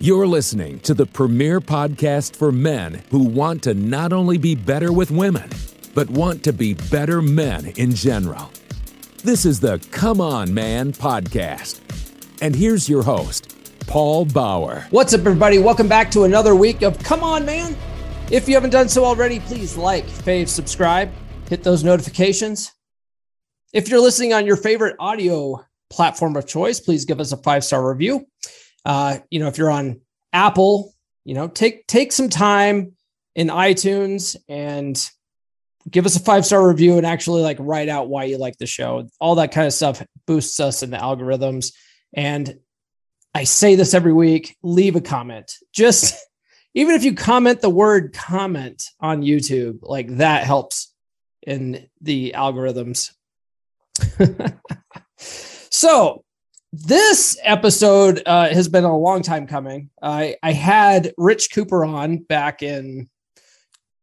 You're listening to the premier podcast for men who want to not only be better with women, but want to be better men in general. This is the Come On Man podcast. And here's your host, Paul Bauer. What's up, everybody? Welcome back to another week of Come On Man. If you haven't done so already, please like, fave, subscribe, hit those notifications. If you're listening on your favorite audio platform of choice, please give us a 5-star review. If you're on Apple, take some time in iTunes and give us a 5-star review and actually write out why you like the show. All that kind of stuff boosts us in the algorithms. And I say this every week, leave a comment. Just even if you comment the word comment on YouTube, that helps in the algorithms. So this episode has been a long time coming. I had Rich Cooper on back in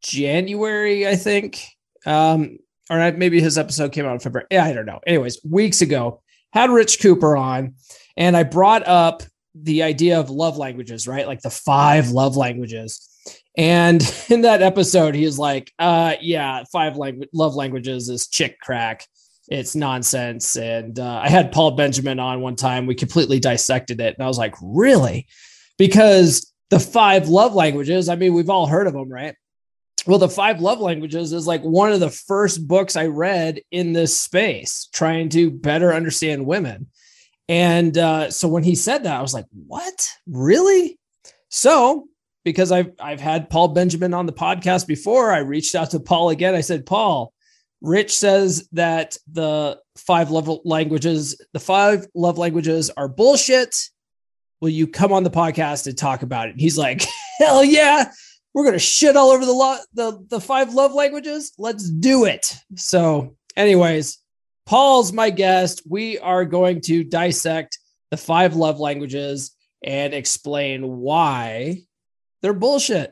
January, I think. Or maybe his episode came out in February. Yeah, I don't know. Anyways, weeks ago, had Rich Cooper on, and I brought up the idea of love languages, right? The 5 love languages. And in that episode, he's like, yeah, 5 love languages is chick crack. It's nonsense. And I had Paul Benjamin on one time. We completely dissected it. And I was like, really? Because the 5 love languages, I mean, we've all heard of them, right? Well, the 5 love languages is one of the first books I read in this space, trying to better understand women. And so when he said that, I was like, what? Really? So because I've had Paul Benjamin on the podcast before, I reached out to Paul again. I said, Paul, Rich says that the five love languages are bullshit. Will you come on the podcast and talk about it? And he's like, hell yeah, we're going to shit all over the 5 love languages. Let's do it. So anyways, Paul's my guest. We are going to dissect the 5 love languages and explain why they're bullshit.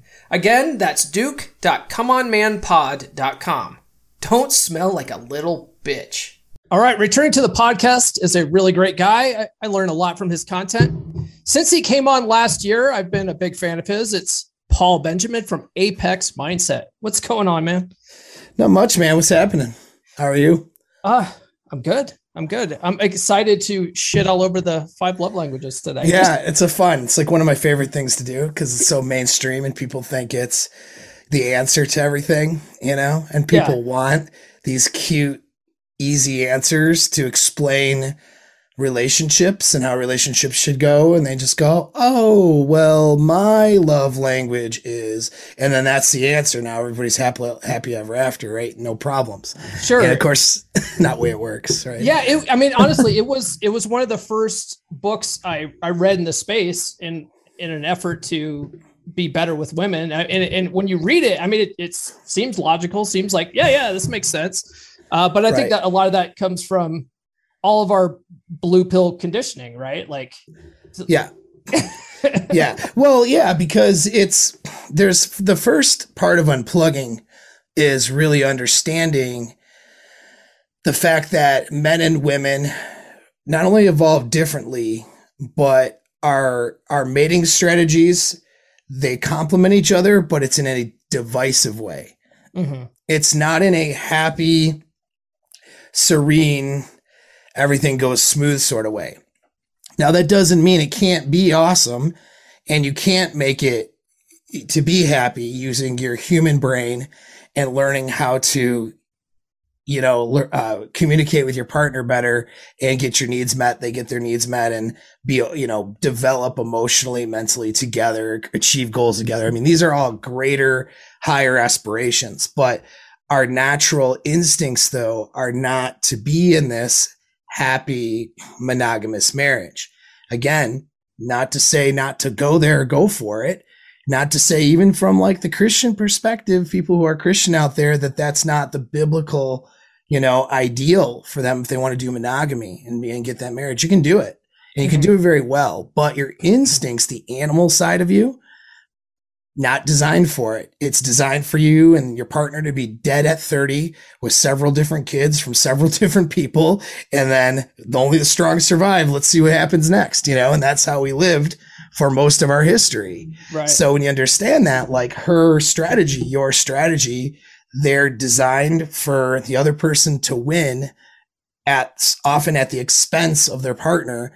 Again, that's duke.comeonmanpod.com. Don't smell like a little bitch. All right, returning to the podcast is a really great guy. I learn a lot from his content. Since he came on last year, I've been a big fan of his. It's Paul Benjamin from Apex Mindset. What's going on, man? Not much, man. What's happening? How are you? I'm good. I'm excited to shit all over the 5 love languages today. Yeah, it's fun. It's one of my favorite things to do because it's so mainstream and people think it's the answer to everything, and people want these cute, easy answers to explain relationships and how relationships should go. And they just go, oh, well, my love language is, and then that's the answer. Now everybody's happy ever after, right? No problems. Sure. And of course, not the way it works, right? Yeah. Honestly, it was one of the first books I read in the space in an effort to be better with women. And when you read it, it seems logical, seems like, yeah, this makes sense. But I think that a lot of that comes from all of our blue pill conditioning, right? Yeah, because there's the first part of unplugging is really understanding the fact that men and women not only evolve differently, but our mating strategies, they complement each other, but it's in a divisive way. Mm-hmm. It's not in a happy, serene, everything goes smooth sort of way. Now, that doesn't mean it can't be awesome and you can't make it to be happy using your human brain and learning how to, communicate with your partner better and get your needs met. They get their needs met and be, develop emotionally, mentally together, achieve goals together. I mean, these are all greater, higher aspirations, but our natural instincts, though, are not to be in this happy monogamous marriage. Again, not to say not to go there, go for it. Not to say, even from like the Christian perspective, people who are Christian out there, that's not the biblical, ideal for them if they want to do monogamy and get that marriage. You can do it, and you can do it very well, but your instincts, the animal side of you, not designed for it. It's designed for you and your partner to be dead at 30 with several different kids from several different people. And then only the strong survive. Let's see what happens next, and that's how we lived for most of our history. Right. So when you understand that, like her strategy, your strategy, they're designed for the other person to win often at the expense of their partner,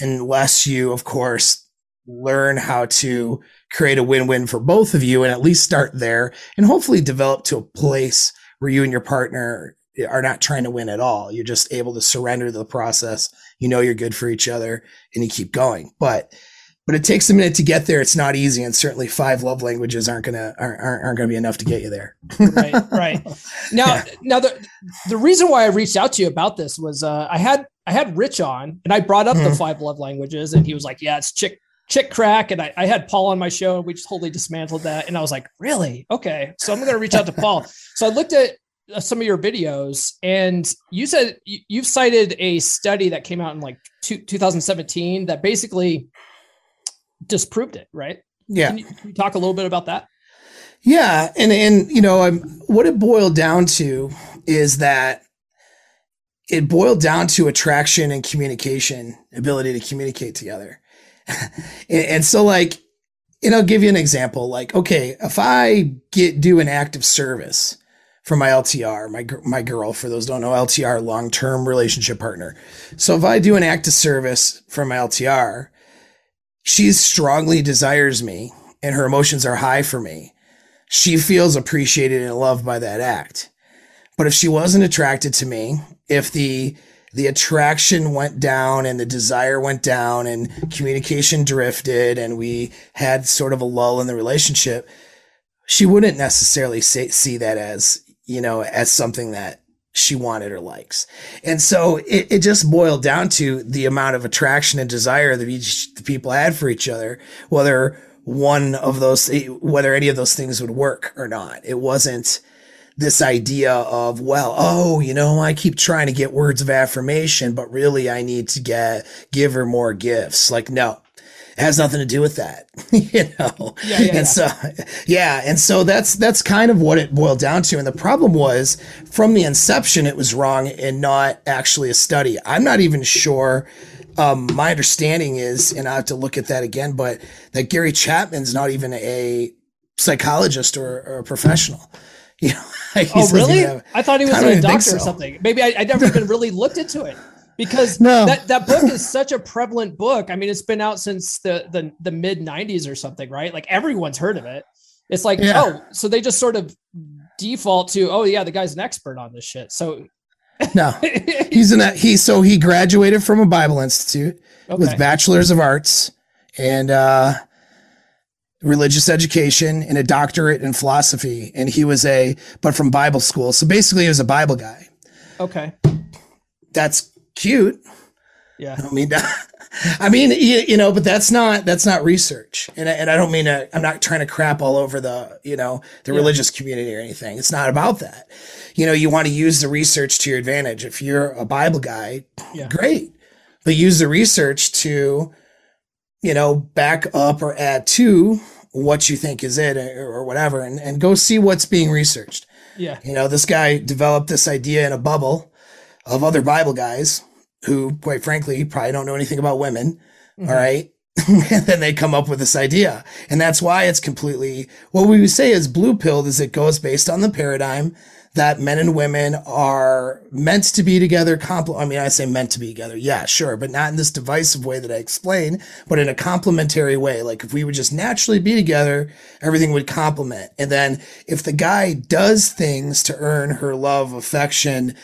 unless you, of course, learn how to create a win-win for both of you and at least start there and hopefully develop to a place where you and your partner are not trying to win at all. You're just able to surrender to the process. You're good for each other and you keep going. But it takes a minute to get there. It's not easy, and certainly 5 love languages aren't gonna be enough to get you there. Right. Now the reason why I reached out to you about this was I had Rich on, and I brought up the 5 love languages, and he was like, "Yeah, it's chick crack." And I had Paul on my show, and we just totally dismantled that. And I was like, "Really? Okay." So I'm gonna reach out to Paul. So I looked at some of your videos, and you said you've cited a study that came out in like 2017 that basically disproved it, right? Yeah. Can you talk a little bit about that? Yeah. And what it boiled down to is that it boiled down to attraction and communication, ability to communicate together. And so like, I'll give you an example. Like, okay, if I do an act of service for my LTR, my girl, for those who don't know, LTR, long-term relationship partner. So if I do an act of service for my LTR, she strongly desires me and her emotions are high for me. She feels appreciated and loved by that act. But if she wasn't attracted to me, if the attraction went down and the desire went down and communication drifted and we had sort of a lull in the relationship, she wouldn't necessarily see that as, as something that she wanted or likes. And so it just boiled down to the amount of attraction and desire that the people had for each other, whether any of those things would work or not. It wasn't this idea of, I keep trying to get words of affirmation, but really I need to give her more gifts. Like, no, it has nothing to do with that, And so that's kind of what it boiled down to. And the problem was, from the inception, it was wrong and not actually a study. I'm not even sure. My understanding is, and I have to look at that again, but that Gary Chapman's not even a psychologist or a professional. Oh, really? I thought he was a doctor or something. Maybe I never even really looked into it. Because that book is such a prevalent book. I mean, it's been out since the mid 90s or something, right? Like everyone's heard of it. It's like, so they just sort of default to, the guy's an expert on this shit. So no, so he graduated from a Bible Institute with bachelor's of arts and religious education and a doctorate in philosophy. And he was from Bible school. So basically he was a Bible guy. Okay. That's cute. Yeah. I mean, but that's not research. And I don't mean I'm not trying to crap all over the religious community or anything. It's not about that. You want to use the research to your advantage. If you're a Bible guy, great, but use the research to you know, back up or add to what you think is it or whatever, and go see what's being researched. Yeah. You know, this guy developed this idea in a bubble of other Bible guys who, quite frankly, probably don't know anything about women. Mm-hmm. All right. And then they come up with this idea. And that's why it's completely, what we would say is blue pilled, is it goes based on the paradigm that men and women are meant to be together. I say meant to be together. Yeah, sure. But not in this divisive way that I explain, but in a complementary way. Like if we would just naturally be together, everything would complement. And then if the guy does things to earn her love, affection,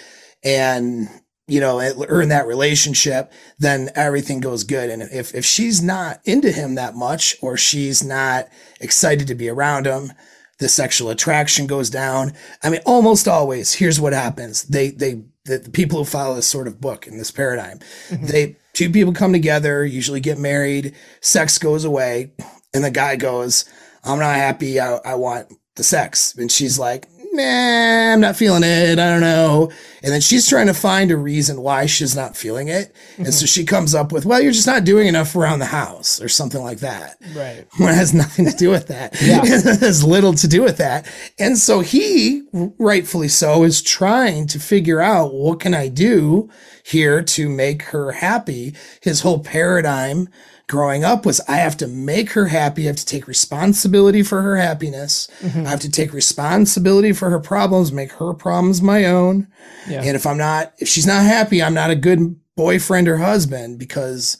and, you know, earn that relationship, then everything goes good. And if she's not into him that much, or she's not excited to be around him, the sexual attraction goes down. I mean, almost always, here's what happens. The people who follow this sort of book in this paradigm, mm-hmm. Two people come together, usually get married, sex goes away. And the guy goes, I'm not happy. I want the sex. And she's like, nah, I'm not feeling it. I don't know. And then she's trying to find a reason why she's not feeling it. Mm-hmm. And so she comes up with, well, you're just not doing enough around the house or something like that. Right. When it has nothing to do with that. Yeah. It has little to do with that. And so he, rightfully so, is trying to figure out, what can I do here to make her happy? His whole paradigm growing up was, I have to make her happy. I have to take responsibility for her happiness. Mm-hmm. I have to take responsibility for her problems, make her problems my own. Yeah. And if she's not happy, I'm not a good boyfriend or husband because,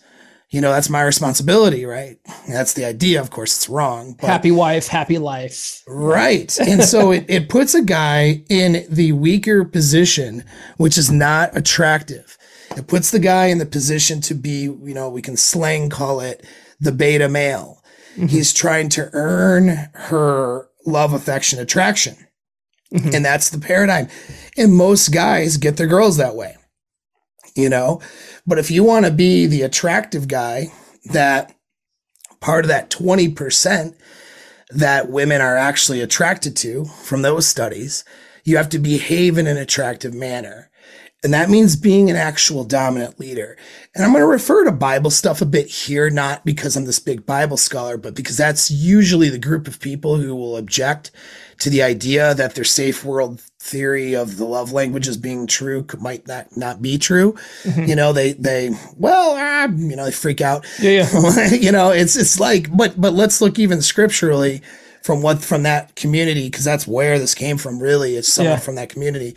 you know, that's my responsibility, right? That's the idea. Of course, it's wrong. But happy wife, happy life. Right. And so it puts a guy in the weaker position, which is not attractive. It puts the guy in the position to be, you know, we can slang call it the beta male. Mm-hmm. He's trying to earn her love, affection, attraction. Mm-hmm. And that's the paradigm. And most guys get their girls that way, you know, but if you want to be the attractive guy, that part of that 20% that women are actually attracted to from those studies, you have to behave in an attractive manner. And that means being an actual dominant leader. And I'm going to refer to Bible stuff a bit here, not because I'm this big Bible scholar, but because that's usually the group of people who will object to the idea that their safe world theory of the love languages being true might not be true. Mm-hmm. You know, they freak out. Yeah, yeah. You know, it's like, but let's look even scripturally from that community, because that's where this came from. Really, it's someone from that community.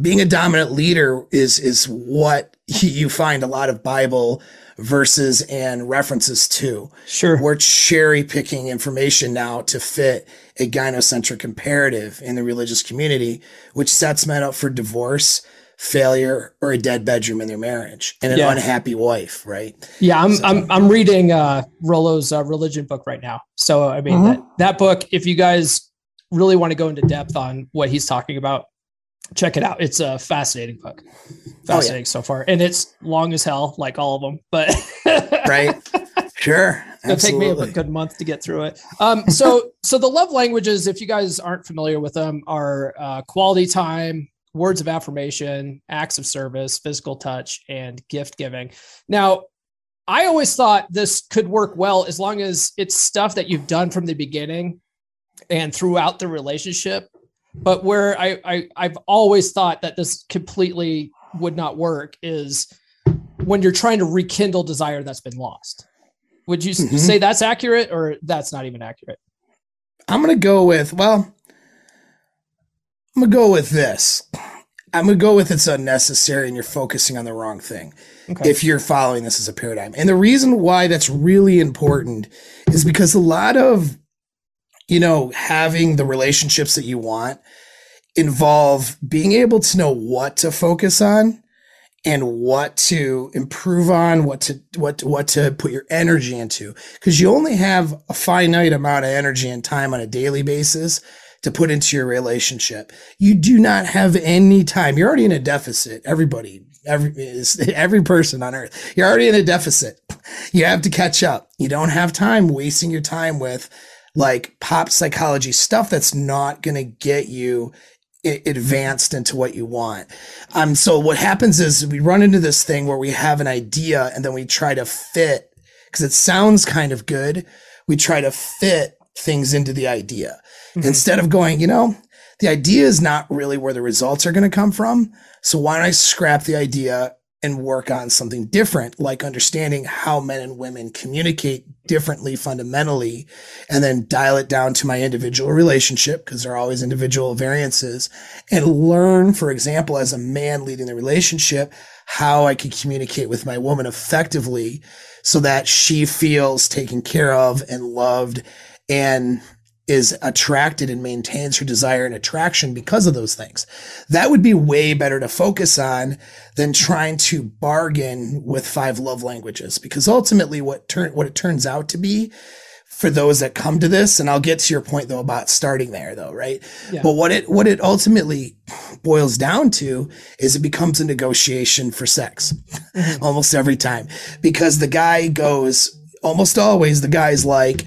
Being a dominant leader is what you find a lot of Bible verses and references to. Sure. We're cherry picking information now to fit a gynocentric imperative in the religious community, which sets men up for divorce, failure, or a dead bedroom in their marriage and an unhappy wife. Right. Yeah. I'm reading, Rollo's religion book right now. So, I mean, uh-huh. that book, if you guys really want to go into depth on what he's talking about, check it out. It's a fascinating book. Fascinating so far. And it's long as hell, like all of them, but right. Sure. It'll take me a good month to get through it. So the love languages, if you guys aren't familiar with them, are quality time, words of affirmation, acts of service, physical touch, and gift giving. Now, I always thought this could work well as long as it's stuff that you've done from the beginning and throughout the relationship. But where I've always thought that this completely would not work is when you're trying to rekindle desire that's been lost. Would you mm-hmm. say that's accurate, or that's not even accurate? I'm going to go with this. I'm going to go with it's unnecessary and you're focusing on the wrong thing. Okay. If you're following this as a paradigm. And the reason why that's really important is because a lot of, you know, having the relationships that you want involve being able to know what to focus on and what to improve on, what to put your energy into. Because you only have a finite amount of energy and time on a daily basis to put into your relationship. You do not have any time. You're already in a deficit. Every person on earth, you're already in a deficit. You have to catch up. You don't have time wasting your time with like pop psychology stuff that's not going to get you advanced into what you want. So what happens is we run into this thing where we have an idea and then we try to fit. because it sounds kind of good, we try to fit things into the idea instead of going, you know, the idea is not really where the results are going to come from. So why don't I scrap the idea and work on something different, like understanding how men and women communicate differently fundamentally, and then dial it down to my individual relationship, because there are always individual variances, and learn, for example, as a man leading the relationship, how I could communicate with my woman effectively so that she feels taken care of and loved and is attracted and maintains her desire and attraction because of those things. That would be way better to focus on than trying to bargain with 5 love languages, because ultimately what it turns out to be for those that come to this, and I'll get to your point though about starting there though, right? Yeah. But what it ultimately boils down to is it becomes a negotiation for sex almost every time, because almost always the guy's like,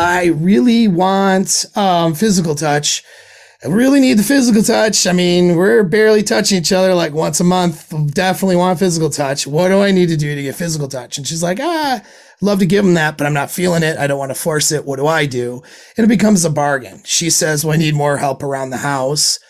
I really want physical touch. I really need the physical touch. I mean, we're barely touching each other like once a month. Definitely want physical touch. What do I need to do to get physical touch? And she's like, love to give him that, but I'm not feeling it. I don't want to force it. What do I do? And it becomes a bargain. She says, well, I need more help around the house.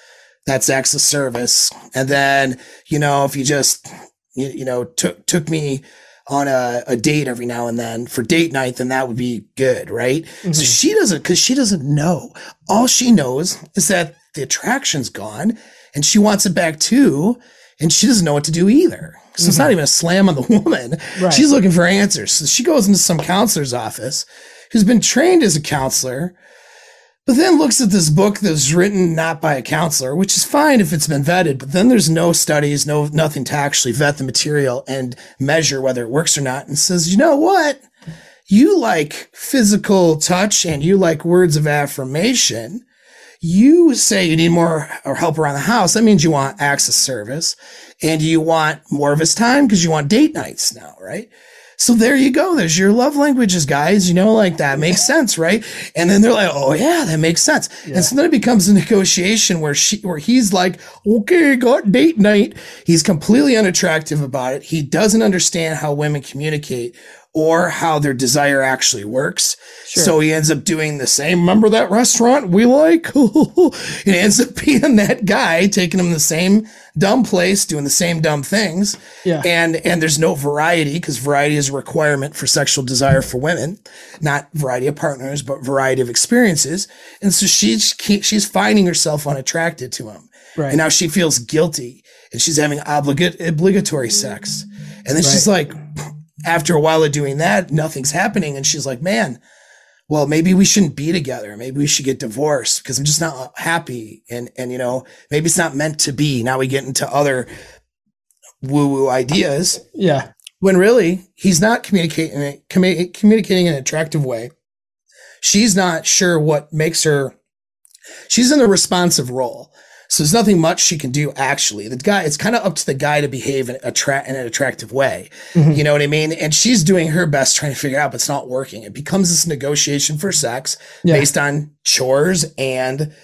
That's acts of service. And then, you know, if you just, you know, took me on a date every now and then for date night, then that would be good, right? So she doesn't, because she doesn't know. All she knows is that the attraction's gone and she wants it back too, and she doesn't know what to do either. So it's not even a slam on the woman. Right. She's looking for answers. So she goes into some counselor's office who's been trained as a counselor, but then looks at this book that was written not by a counselor, which is fine if it's been vetted, but then there's no studies, nothing to actually vet the material and measure whether it works or not, and says, you know what? You like physical touch and you like words of affirmation. You say you need more or help around the house. That means you want acts of service and you want more of his time because you want date nights now, right? So there you go. There's your love languages, guys. You know, like that makes sense, right? And then they're like, oh yeah, that makes sense. Yeah. And so then it becomes a negotiation where he's like, okay, got date night. He's completely unattractive about it. He doesn't understand how women communicate or how their desire actually works. Sure. So he ends up doing the same. Remember that restaurant we like? It ends up being that guy taking him to the same dumb place, doing the same dumb things. Yeah. And there's no variety, because variety is a requirement for sexual desire for women, not variety of partners, but variety of experiences. And so she's finding herself unattracted to him. Right. And now she feels guilty and she's having obligatory sex. And then she's like, after a while of doing that, nothing's happening. And she's like, man, well, maybe we shouldn't be together. Maybe we should get divorced because I'm just not happy. And, you know, maybe it's not meant to be. Now we get into other woo-woo ideas. Yeah. When really he's not communicating in an attractive way. She's not sure what makes her. She's in a responsive role. So there's nothing much she can do, actually. The guy, it's kind of up to the guy to behave in an attractive way. You know what I mean? And she's doing her best trying to figure it out, but it's not working. It becomes this negotiation for sex based on chores and,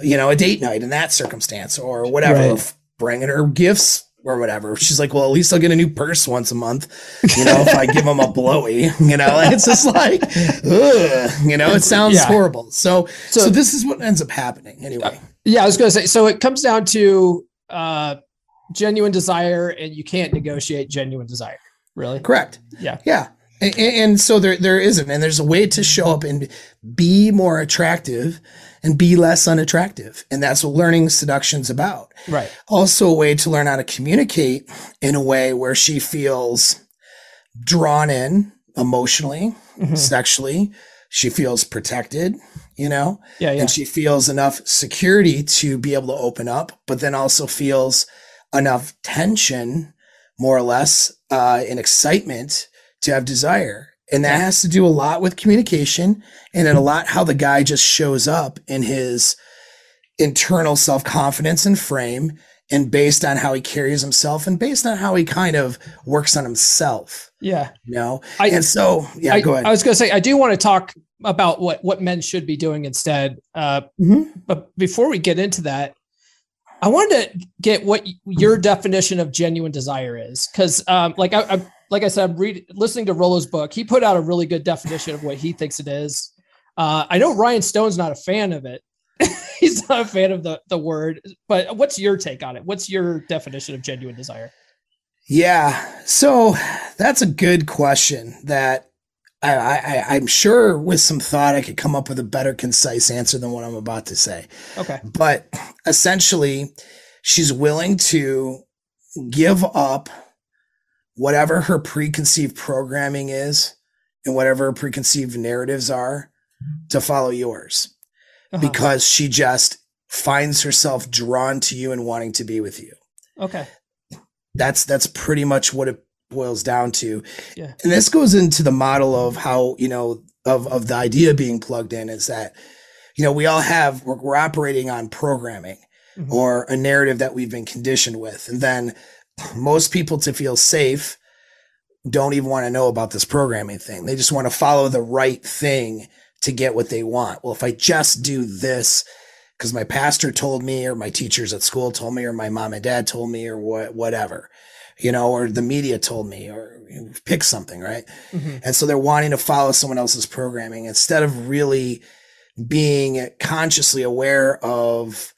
you know, a date night in that circumstance or whatever, bringing her gifts or whatever. She's like, well, at least I'll get a new purse once a month, you know, if I give him a blowy, you know, and it's just like, ugh, you know, it sounds horrible. So this is what ends up happening anyway. Yeah, I was going to say, so it comes down to genuine desire, and you can't negotiate genuine desire, really? Correct. Yeah. Yeah. And so there isn't, and there's a way to show up and be more attractive and be less unattractive. And that's what learning seduction's about. Right. Also a way to learn how to communicate in a way where she feels drawn in emotionally, sexually. She feels protected, you know, and she feels enough security to be able to open up, but then also feels enough tension, more or less, and excitement to have desire. And that has to do a lot with communication, and then a lot how the guy just shows up in his internal self-confidence and frame, and based on how he carries himself and based on how he kind of works on himself. Yeah. You know? Go ahead. I was going to say, I do want to talk about what men should be doing instead. But before we get into that, I wanted to get what your definition of genuine desire is. Cause like I like I said, I'm listening to Rollo's book. He put out a really good definition of what he thinks it is. I know Ryan Stone's not a fan of it. He's not a fan of the word, but what's your take on it? What's your definition of genuine desire? Yeah. So that's a good question that I'm sure with some thought, I could come up with a better concise answer than what I'm about to say. Okay. But essentially she's willing to give up whatever her preconceived programming is and whatever her preconceived narratives are to follow yours. Uh-huh. Because she just finds herself drawn to you and wanting to be with you. Okay. That's pretty much what it boils down to. Yeah. And this goes into the model of how, you know, of the idea being plugged in is that, you know, we all have, we're operating on programming, mm-hmm. or a narrative that we've been conditioned with. And then most people, to feel safe, don't even want to know about this programming thing. They just want to follow the right thing to get what they want. Well, if I just do this because my pastor told me, or my teachers at school told me, or my mom and dad told me, or whatever, you know, or the media told me, or pick something, right? Mm-hmm. And so they're wanting to follow someone else's programming instead of really being consciously aware of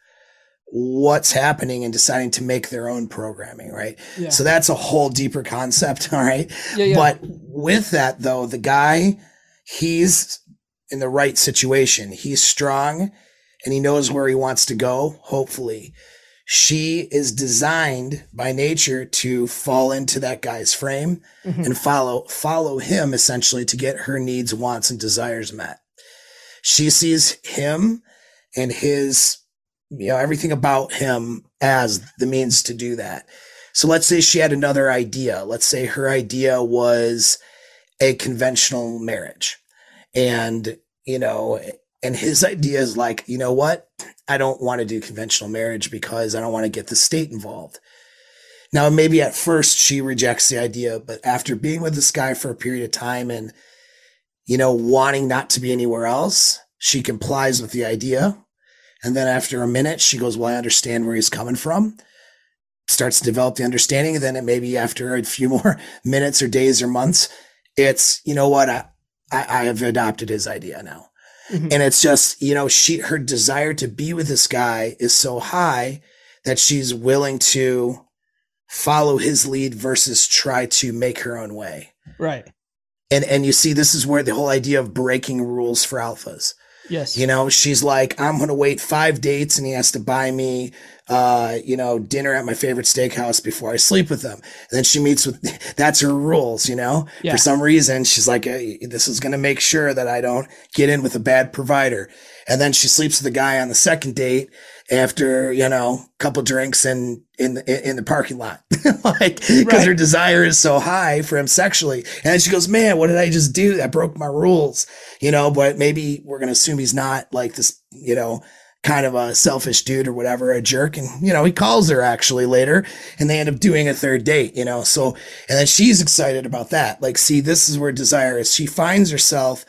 what's happening and deciding to make their own programming, right? Yeah. So that's a whole deeper concept, all right? Yeah, yeah. But with that, though, the guy, he's in the right situation. He's strong and he knows where he wants to go. Hopefully she is designed by nature to fall into that guy's frame, mm-hmm. and follow him essentially to get her needs, wants, and desires met. She sees him and his, you know, everything about him as the means to do that. So let's say she had another idea. Let's say her idea was a conventional marriage. And, you know, and his idea is like, you know what? I don't want to do conventional marriage because I don't want to get the state involved. Now, maybe at first she rejects the idea, but after being with this guy for a period of time and, you know, wanting not to be anywhere else, she complies with the idea. And then after a minute, she goes, well, I understand where he's coming from. Starts to develop the understanding. And then it maybe after a few more minutes or days or months, it's, you know what? I have adopted his idea now. Mm-hmm. And it's just, you know, her desire to be with this guy is so high that she's willing to follow his lead versus try to make her own way. Right. And you see, this is where the whole idea of breaking rules for alphas. Yes. You know, she's like, I'm going to wait 5 dates and he has to buy me, you know, dinner at my favorite steakhouse before I sleep with them. And then she meets with, that's her rules, you know, yeah. For some reason, she's like, hey, this is going to make sure that I don't get in with a bad provider. And then she sleeps with the guy on the second date after, you know, a couple drinks in the parking lot, like, because right. Her desire is so high for him sexually. And she goes, man, what did I just do? I broke my rules, you know, but maybe we're going to assume he's not like this, you know, kind of a selfish dude or whatever, a jerk. And, you know, he calls her actually later and they end up doing a third date, you know? So, and then she's excited about that. Like, see, this is where desire is. She finds herself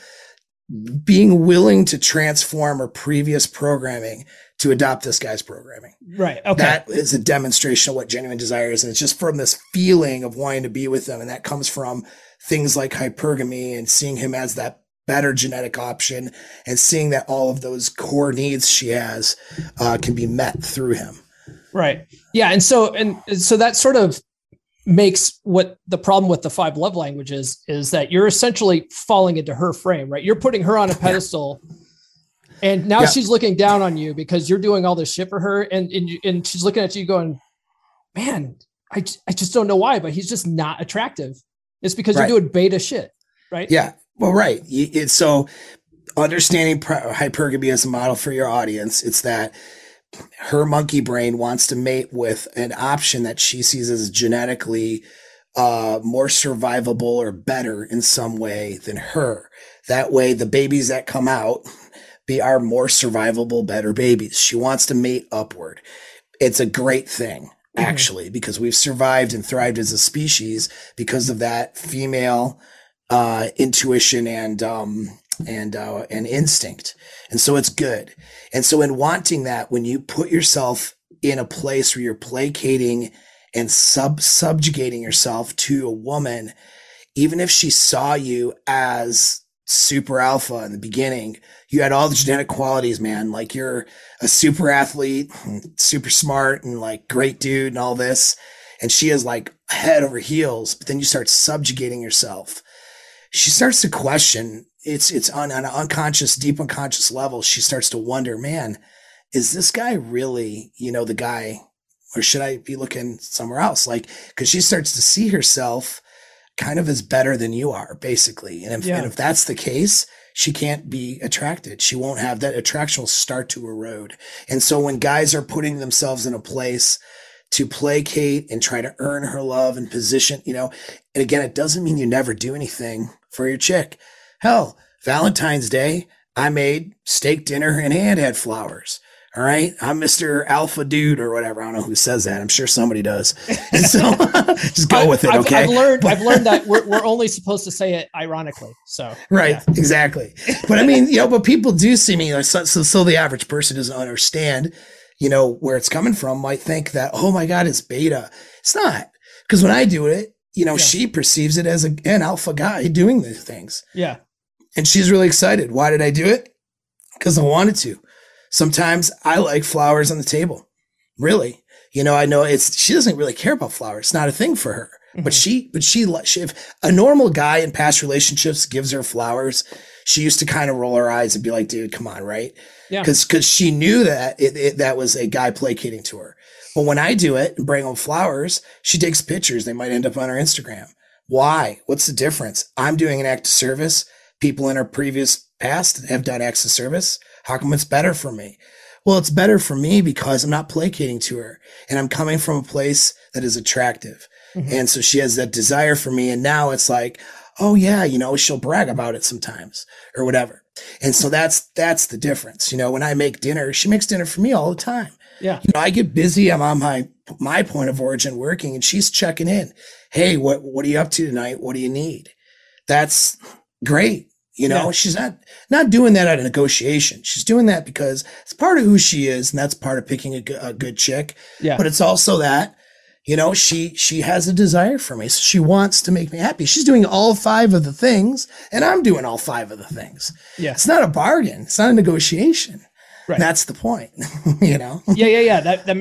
being willing to transform her previous programming to adopt this guy's programming. Right. Okay. That is a demonstration of what genuine desire is. And it's just from this feeling of wanting to be with them. And that comes from things like hypergamy and seeing him as that better genetic option and seeing that all of those core needs she has can be met through him. Right. Yeah. And so that sort of makes what the problem with the 5 love languages is that you're essentially falling into her frame, right? You're putting her on a pedestal, and now she's looking down on you because you're doing all this shit for her. And she's looking at you going, man, I just don't know why, but he's just not attractive. It's because you're doing beta shit, right? Yeah. Well, right. So understanding hypergamy as a model for your audience, it's that her monkey brain wants to mate with an option that she sees as genetically more survivable or better in some way than her. That way, the babies that come out are more survivable, better babies. She wants to mate upward. It's a great thing, actually, mm-hmm. because we've survived and thrived as a species because of that female intuition and instinct. And so it's good. And so in wanting that, when you put yourself in a place where you're placating and subjugating yourself to a woman, even if she saw you as super alpha in the beginning, you had all the genetic qualities, man. Like, you're a super athlete, super smart, and like great dude and all this. And she is like head over heels, but then you start subjugating yourself. She starts to question. It's on an unconscious, deep unconscious level. She starts to wonder, man, is this guy really, you know, the guy, or should I be looking somewhere else? Like, cause she starts to see herself kind of as better than you are, basically. And if that's the case, she can't be attracted. She won't have that attraction, will start to erode. And so when guys are putting themselves in a place to placate and try to earn her love and position, you know, and again, it doesn't mean you never do anything for your chick. Hell, Valentine's Day, I made steak dinner and had flowers. All right. I'm Mr. Alpha Dude or whatever. I don't know who says that. I'm sure somebody does. And so just go with it. Okay. I've learned that we're only supposed to say it ironically. So, right. Yeah. Exactly. But I mean, you know, but people do see me, you know, so the average person doesn't understand, you know, where it's coming from, might think that, oh my God, it's beta. It's not. Because when I do it, you know, she perceives it as an alpha guy doing these things. Yeah. And she's really excited. Why did I do it? Because I wanted to. Sometimes I like flowers on the table. Really. You know, I know she doesn't really care about flowers. It's not a thing for her, mm-hmm. but if a normal guy in past relationships gives her flowers, she used to kind of roll her eyes and be like, dude, come on. Right. Yeah. Cause she knew that that was a guy placating to her. But when I do it and bring home flowers, she takes pictures. They might end up on her Instagram. Why? What's the difference? I'm doing an act of service. People in our previous past have done acts of service. How come it's better for me? Well, it's better for me because I'm not placating to her and I'm coming from a place that is attractive. Mm-hmm. And so she has that desire for me. And now it's like, oh yeah, you know, she'll brag about it sometimes or whatever. And so that's the difference. You know, when I make dinner, she makes dinner for me all the time. Yeah. You know, I get busy. I'm on my point of origin working and she's checking in. Hey, what are you up to tonight? What do you need? That's great. You know, she's not doing that out of negotiation. She's doing that because it's part of who she is. And that's part of picking a good chick. Yeah. But it's also that, you know, she has a desire for me. So she wants to make me happy. She's doing all five of the things and I'm doing all five of the things. Yeah. It's not a bargain. It's not a negotiation. Right. That's the point, you know? Yeah. That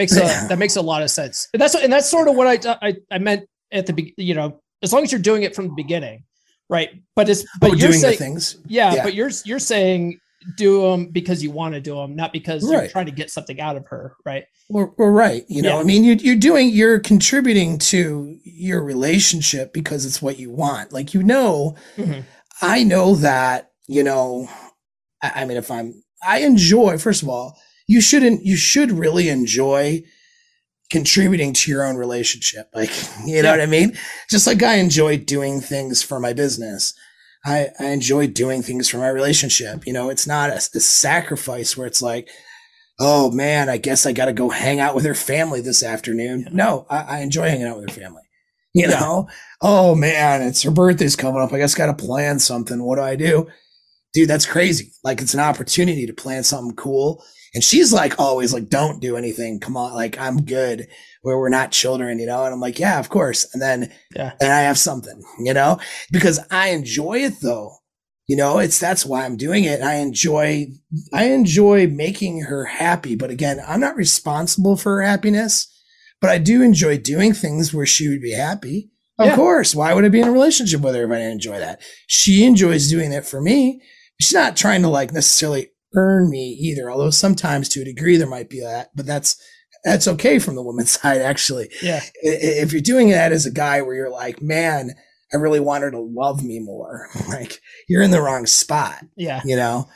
makes a lot of sense. And that's sort of what I meant at the beginning, you know, as long as you're doing it from the beginning. Right. But you're doing saying, the things. Yeah. But you're saying do them because you want to do them, not because you're trying to get something out of her. Right. We're right. You know, I mean, you're contributing to your relationship because it's what you want. Like, you know, mm-hmm. I know that, you know, I mean, if I enjoy, first of all, you should really enjoy contributing to your own relationship. Like, you know what I mean? Just like I enjoy doing things for my business. I enjoy doing things for my relationship. You know, it's not a sacrifice where it's like, oh man, I guess I got to go hang out with her family this afternoon. No, I enjoy hanging out with her family. You know, oh man, it's her birthday's coming up. I guess got to plan something. What do I do? Dude, that's crazy. Like, it's an opportunity to plan something cool. And she's like, always like, don't do anything. Come on. Like, I'm good where we're not children, you know? And I'm like, yeah, of course. And then and I have something, you know, because I enjoy it though. You know, that's why I'm doing it. And I enjoy making her happy. But again, I'm not responsible for her happiness, but I do enjoy doing things where she would be happy. Of course. Why would I be in a relationship with her if I didn't enjoy that? She enjoys doing that for me. She's not trying to like necessarily earn me either, although sometimes to a degree there might be that, but that's okay from the woman's side, actually. Yeah. If you're doing that as a guy where you're like, man, I really want her to love me more, like, you're in the wrong spot. Yeah. You know?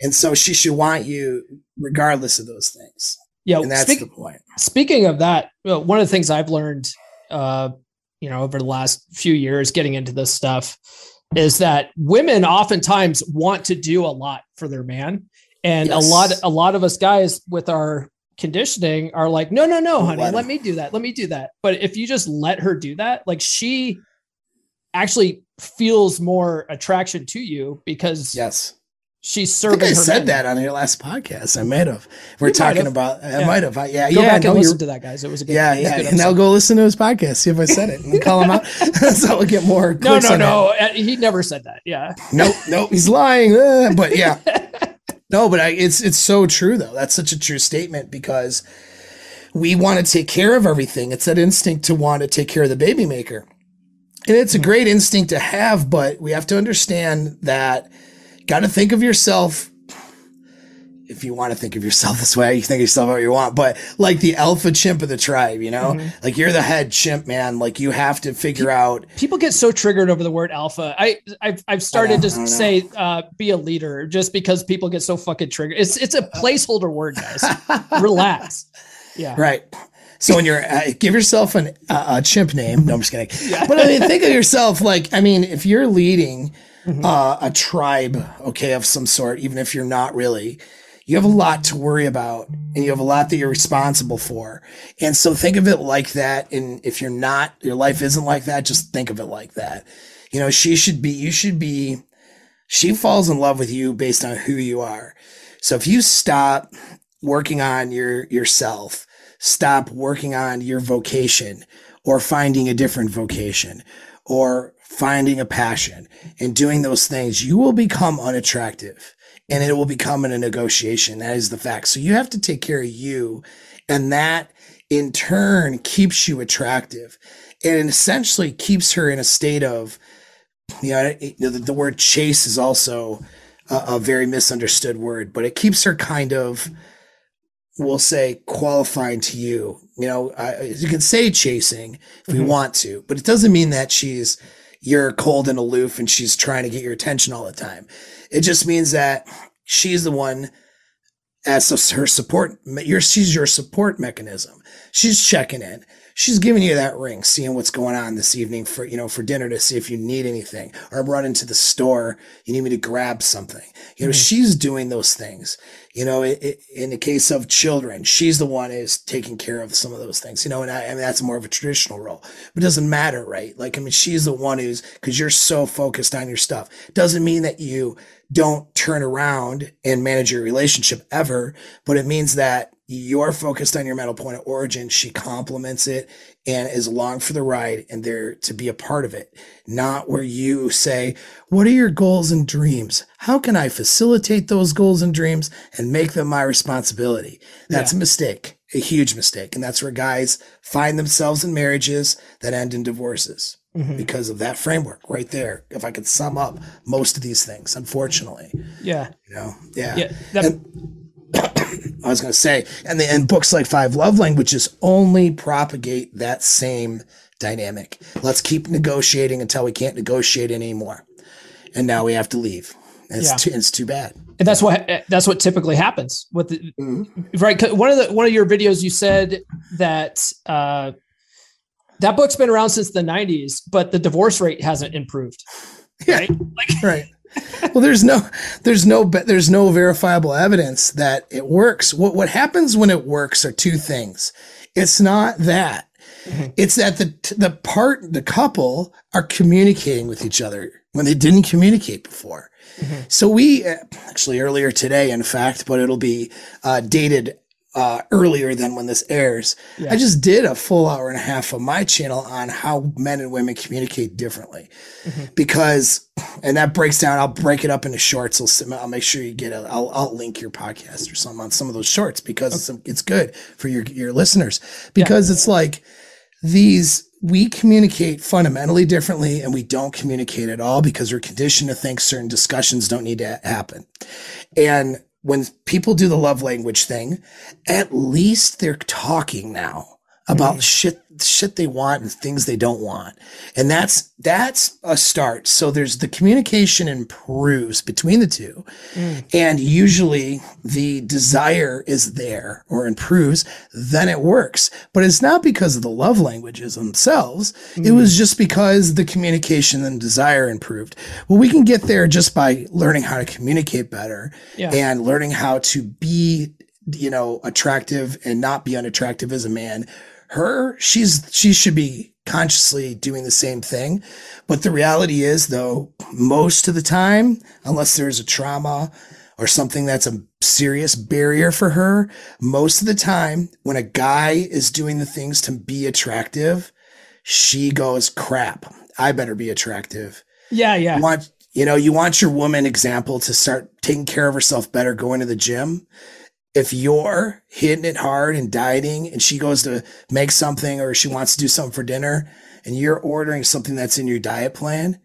And so she should want you regardless of those things. Yeah. And that's the point. Speaking of that, one of the things I've learned, you know, over the last few years getting into this stuff is that women oftentimes want to do a lot for their man. And a lot of us guys with our conditioning are like, no, honey, let me do that. Let me do that. But if you just let her do that, like, she actually feels more attraction to you because she's serving. I think I said men. That on your last podcast. I might have. We're you talking about. I might have. Yeah, go back and listen to that, guys. It was a good. Yeah. And now go listen to his podcast. See if I said it and call him out. So we'll get more. No. He never said that. Yeah. Nope. He's lying. But yeah. No, but it's so true though. That's such a true statement because we want to take care of everything. It's that instinct to want to take care of the baby maker, and it's a great instinct to have. But we have to understand that. Got to think of yourself, if you want to think of yourself this way, you think of yourself how you want, but like the alpha chimp of the tribe, you know, like you're the head chimp, man. Like you have to figure out. People get so triggered over the word alpha. I've started to say, be a leader just because people get so fucking triggered. It's a placeholder word, guys. Relax. Yeah. Right. So when you're, give yourself a chimp name. No, I'm just kidding. Yeah. But I mean, think of yourself like, I mean, if you're leading a tribe, okay, of some sort, even if you're not really, you have a lot to worry about and you have a lot that you're responsible for. And so think of it like that. And if you're not, your life isn't like that, just think of it like that. You know, she falls in love with you based on who you are. So if you stop working on yourself, stop working on your vocation or finding a different vocation or finding a passion and doing those things, you will become unattractive and it will become in a negotiation. That is the fact. So you have to take care of you, and that in turn keeps you attractive and essentially keeps her in a state of, you know, the word chase is also a very misunderstood word, but it keeps her kind of, we'll say, qualifying to you. You know, you can say chasing if we want to, but it doesn't mean that you're cold and aloof and she's trying to get your attention all the time. It just means that she's the one as her support. She's your support mechanism. She's checking in. She's giving you that ring, seeing what's going on this evening for dinner, to see if you need anything, or I'm running to the store. You need me to grab something. You know, she's doing those things. You know, in the case of children, she's the one is taking care of some of those things, you know, and I mean, that's more of a traditional role, but it doesn't matter, right? Like, I mean, she's the one because you're so focused on your stuff. Doesn't mean that you don't turn around and manage your relationship ever, but it means that you're focused on your mental point of origin. She complements it and is along for the ride and there to be a part of it. Not where you say, what are your goals and dreams? How can I facilitate those goals and dreams and make them my responsibility? That's a mistake, a huge mistake. And that's where guys find themselves in marriages that end in divorces because of that framework right there. If I could sum up most of these things, unfortunately. Yeah. You know? Yeah. I was going to say, and books like 5 Love Languages only propagate that same dynamic. Let's keep negotiating until we can't negotiate anymore. And now we have to leave. It's too bad. And that's what typically happens with the, right. 'Cause one of your videos, you said that, that book's been around since the '90s, but the divorce rate hasn't improved. Right. Yeah, like, right. Well, there's no verifiable evidence that it works. What happens when it works are two things. It's not that. It's that the couple are communicating with each other when they didn't communicate before. So we actually earlier today, in fact, but it'll be dated earlier than when this airs. Yeah. I just did a full hour and a half of my channel on how men and women communicate differently because, and that breaks down, I'll break it up into shorts. I'll make sure you get I'll link your podcast or something on some of those shorts because it's good for your listeners because it's like we communicate fundamentally differently and we don't communicate at all because we're conditioned to think certain discussions don't need to happen. And when people do the love language thing, at least they're talking now about shit they want and things they don't want. And that's a start. So there's the communication improves between the two. And usually the desire is there or improves, then it works. But it's not because of the love languages themselves. It was just because the communication and desire improved. Well, we can get there just by learning how to communicate better and learning how to be, you know, attractive and not be unattractive as a man. She should be consciously doing the same thing. But the reality is, though, most of the time, unless there's a trauma or something that's a serious barrier for her, most of the time when a guy is doing the things to be attractive, she goes, crap, I better be attractive. Yeah. You want your woman example to start taking care of herself better, going to the gym. If you're hitting it hard and dieting and she goes to make something or she wants to do something for dinner and you're ordering something that's in your diet plan,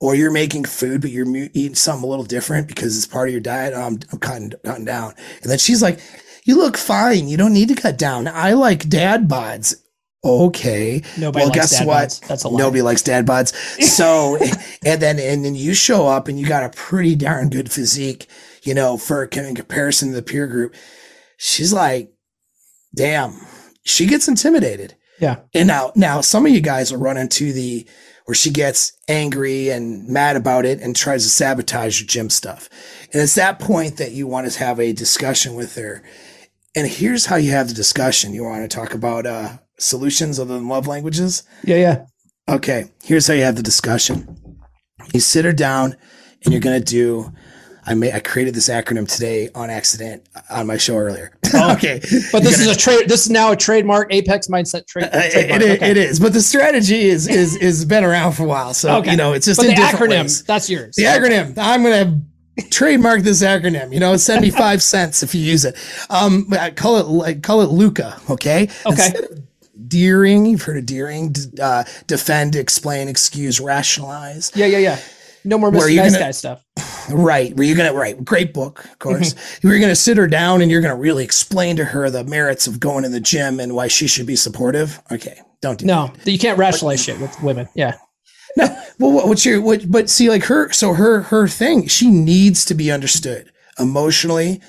or you're making food, but you're eating something a little different because it's part of your diet. I'm cutting down. And then she's like, you look fine. You don't need to cut down. I like dad bods. Okay. Nobody likes dad bods. That's a lie. Nobody likes dad bods. So, and then you show up and you got a pretty darn good physique, in comparison to the peer group. She's like, damn, she gets intimidated. Yeah. And now some of you guys will run into where she gets angry and mad about it and tries to sabotage your gym stuff. And it's that point that you want to have a discussion with her. And here's how you have the discussion. You want to talk about solutions other than love languages? Yeah. Okay, here's how you have the discussion. You sit her down and you're going to do... I created this acronym today on accident on my show earlier. Okay. But this is now a trademark Apex Mindset trademark. It is. But the strategy is been around for a while. So, it's just in different ways. That's yours. The acronym. I'm going to trademark this acronym, send me 5 cents if you use it. I call it Luca. Okay. Instead of Deering, you've heard of Deering, defend, explain, excuse, rationalize. Yeah. No more Mr. Nice Guy stuff. Right. Great book, of course. Mm-hmm. We're going to sit her down and you're going to really explain to her the merits of going to the gym and why she should be supportive. Okay. Don't do that. No, you can't rationalize shit with women. Yeah. No. Well, but see, like her thing, she needs to be understood emotionally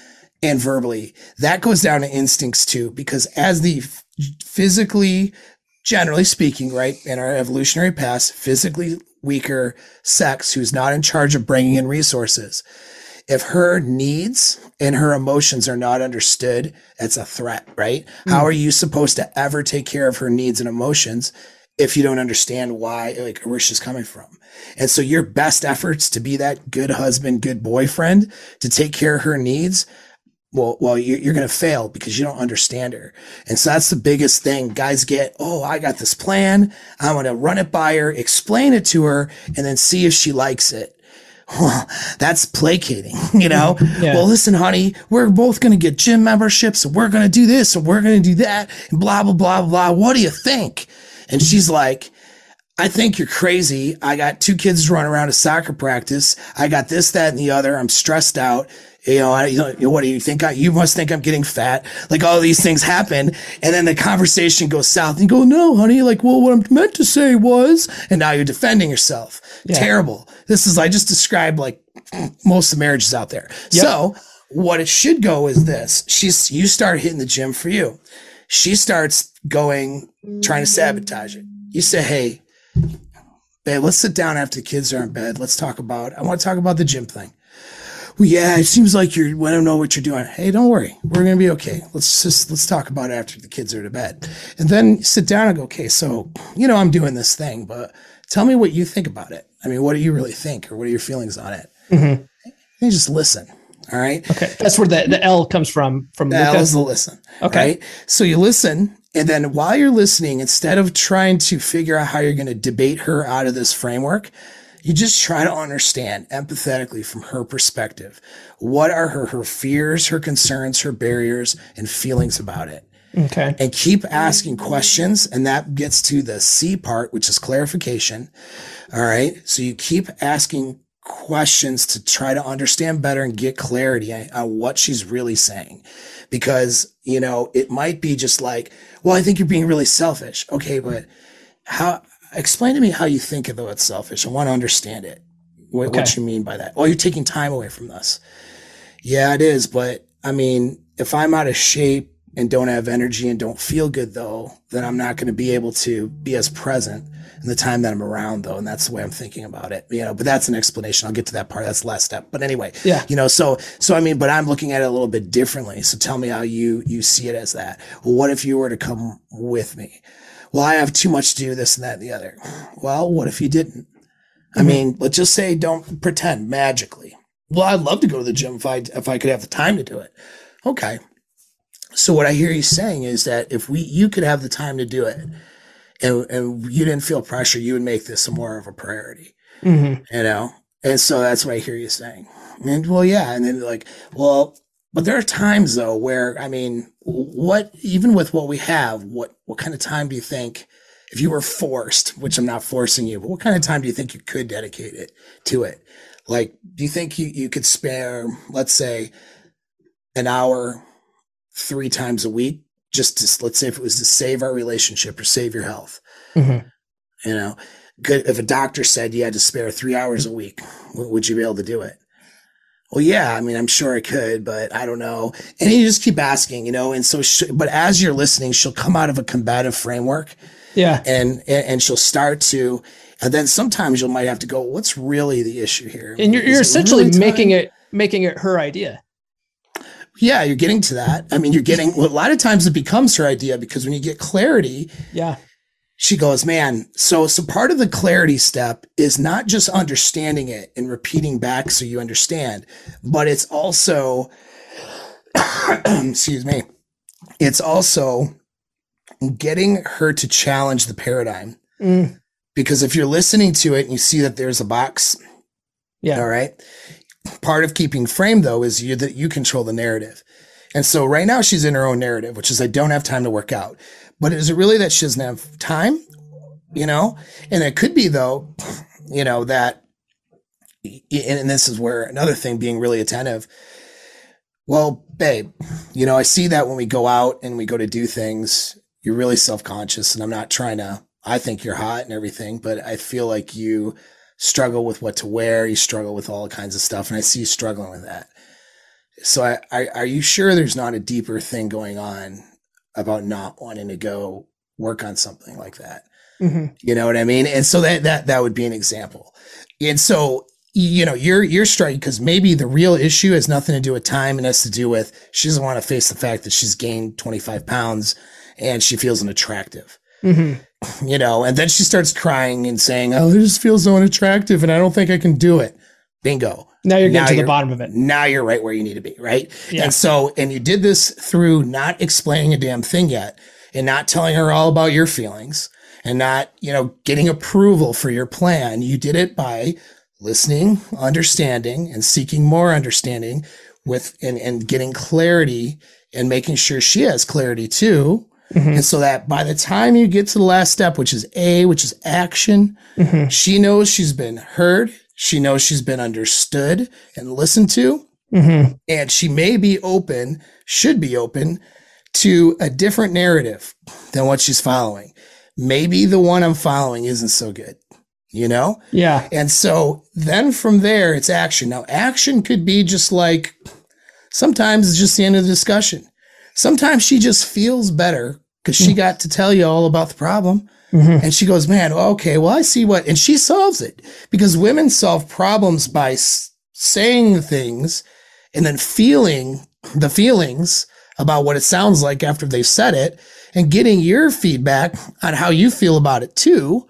and verbally. That goes down to instincts too, because as the physically, generally speaking, right, in our evolutionary past, physically weaker sex who's not in charge of bringing in resources. If her needs and her emotions are not understood, that's a threat, right? Mm-hmm. How are you supposed to ever take care of her needs and emotions if you don't understand why, where she's coming from? And so your best efforts to be that good husband, good boyfriend, to take care of her needs, well, you're going to fail because you don't understand her. And so that's the biggest thing guys get. Oh, I got this plan. I'm going to run it by her, explain it to her, and then see if she likes it. Well, that's placating, Yeah. Well, listen, honey, we're both going to get gym memberships and we're going to do this and we're going to do that and blah, blah, blah, blah. What do you think? And she's like, I think you're crazy. I got 2 kids running around to soccer practice. I got this, that, and the other. I'm stressed out. What do you think? You must think I'm getting fat. Like all these things happen. And then the conversation goes south and you go, no, honey, what I'm meant to say was, and now you're defending yourself. Yeah. Terrible. This is, I just described most of the marriages out there. Yep. So what it should go is this. You start hitting the gym for you. She starts trying to sabotage it. You say, hey, babe, let's sit down after the kids are in bed. Let's talk about, I want to talk about the gym thing. Well, yeah, it seems like I don't know what you're doing. Hey, don't worry. We're going to be okay. Let's talk about it after the kids are to bed. And then sit down and go, okay, so, I'm doing this thing, but tell me what you think about it. I mean, what do you really think? Or what are your feelings on it? Mm-hmm. You just listen. All right. Okay. That's where the L comes from the Luca. L is the listen. Okay. Right? So you listen. And then while you're listening, instead of trying to figure out how you're going to debate her out of this framework, you just try to understand empathetically from her perspective. What are her fears, her concerns, her barriers, and feelings about it? Okay. And keep asking questions. And that gets to the C part, which is clarification. All right. So you keep asking questions to try to understand better and get clarity on what she's really saying. Because, it might be just like, well, I think you're being really selfish. Okay, but explain to me how you think of the word selfish. I want to understand it. What you mean by that. Well, you're taking time away from us. Yeah, it is. But I mean, if I'm out of shape and don't have energy and don't feel good though, then I'm not going to be able to be as present in the time that I'm around though. And that's the way I'm thinking about it, but that's an explanation. I'll get to that part. That's the last step. But anyway, so I mean, but I'm looking at it a little bit differently. So tell me how you see it as that. Well, what if you were to come with me? well, I have too much to do, this and that and the other. Well, what if you didn't? Mm-hmm. I mean, let's just say don't pretend magically. Well, I'd love to go to the gym if I could have the time to do it. Okay. So what I hear you saying is that if you could have the time to do it and you didn't feel pressure, you would make this more of a priority, mm-hmm. you know? And so that's what I hear you saying. And well, yeah. And then like, well, but there are times though, where, I mean, even with what we have, what kind of time do you think, if you were forced, which I'm not forcing you, but what kind of time do you think you could dedicate it to it? Like, do you think you could spare, let's say, an hour 3 times a week, just to, let's say if it was to save our relationship or save your health, mm-hmm. you know, good. If a doctor said you had to spare 3 hours a week, would you be able to do it? Well, yeah, I mean, I'm sure I could, but I don't know. And you just keep asking, you know, and so, but as you're listening, she'll come out of a combative framework. Yeah. And she'll start to, and then sometimes you might have to go, what's really the issue here? And you're essentially really making it her idea. Yeah, you're getting to that. I mean, a lot of times it becomes her idea, because when you get clarity, yeah, she goes, man, so part of the clarity step is not just understanding it and repeating back so you understand, but it's also, excuse me, it's also getting her to challenge the paradigm. Mm. Because if you're listening to it and you see that there's a box, yeah, all right. Part of keeping frame, though, is that you control the narrative. And so right now she's in her own narrative, which is I don't have time to work out. But is it really that she doesn't have time? You know, and it could be, though, you know, that, and this is where another thing, being really attentive. Well, babe, you know, I see that when we go out and we go to do things, you're really self-conscious, and I'm not trying to, I think you're hot and everything, but I feel like you struggle with what to wear. You struggle with all kinds of stuff. And I see you struggling with that. So are you sure there's not a deeper thing going on about not wanting to go work on something like that? Mm-hmm. You know what I mean? And so that would be an example. And so, you know, you're striking, because maybe the real issue has nothing to do with time. It has to do with, she doesn't want to face the fact that she's gained 25 pounds and she feels unattractive. Mm-hmm. You know, and then she starts crying and saying, oh, this feels so unattractive and I don't think I can do it. Bingo. Now you're getting to the bottom of it. Now you're right where you need to be, right? Yeah. And so, and you did this through not explaining a damn thing yet, and not telling her all about your feelings, and not, you know, getting approval for your plan. You did it by listening, understanding, and seeking more understanding with, and getting clarity, and making sure she has clarity too. Mm-hmm. And so that by the time you get to the last step, which is action, mm-hmm. she knows she's been heard. She knows she's been understood and listened to. Mm-hmm. And she should be open to a different narrative than what she's following. Maybe the one I'm following isn't so good, you know? Yeah. And so then from there, it's action. Now, action could be just like, sometimes it's just the end of the discussion. Sometimes she just feels better because she got to tell you all about the problem. Mm-hmm. And she goes, man, okay, well, I see what, and she solves it, because women solve problems by saying things and then feeling the feelings about what it sounds like after they've said it, and getting your feedback on how you feel about it too.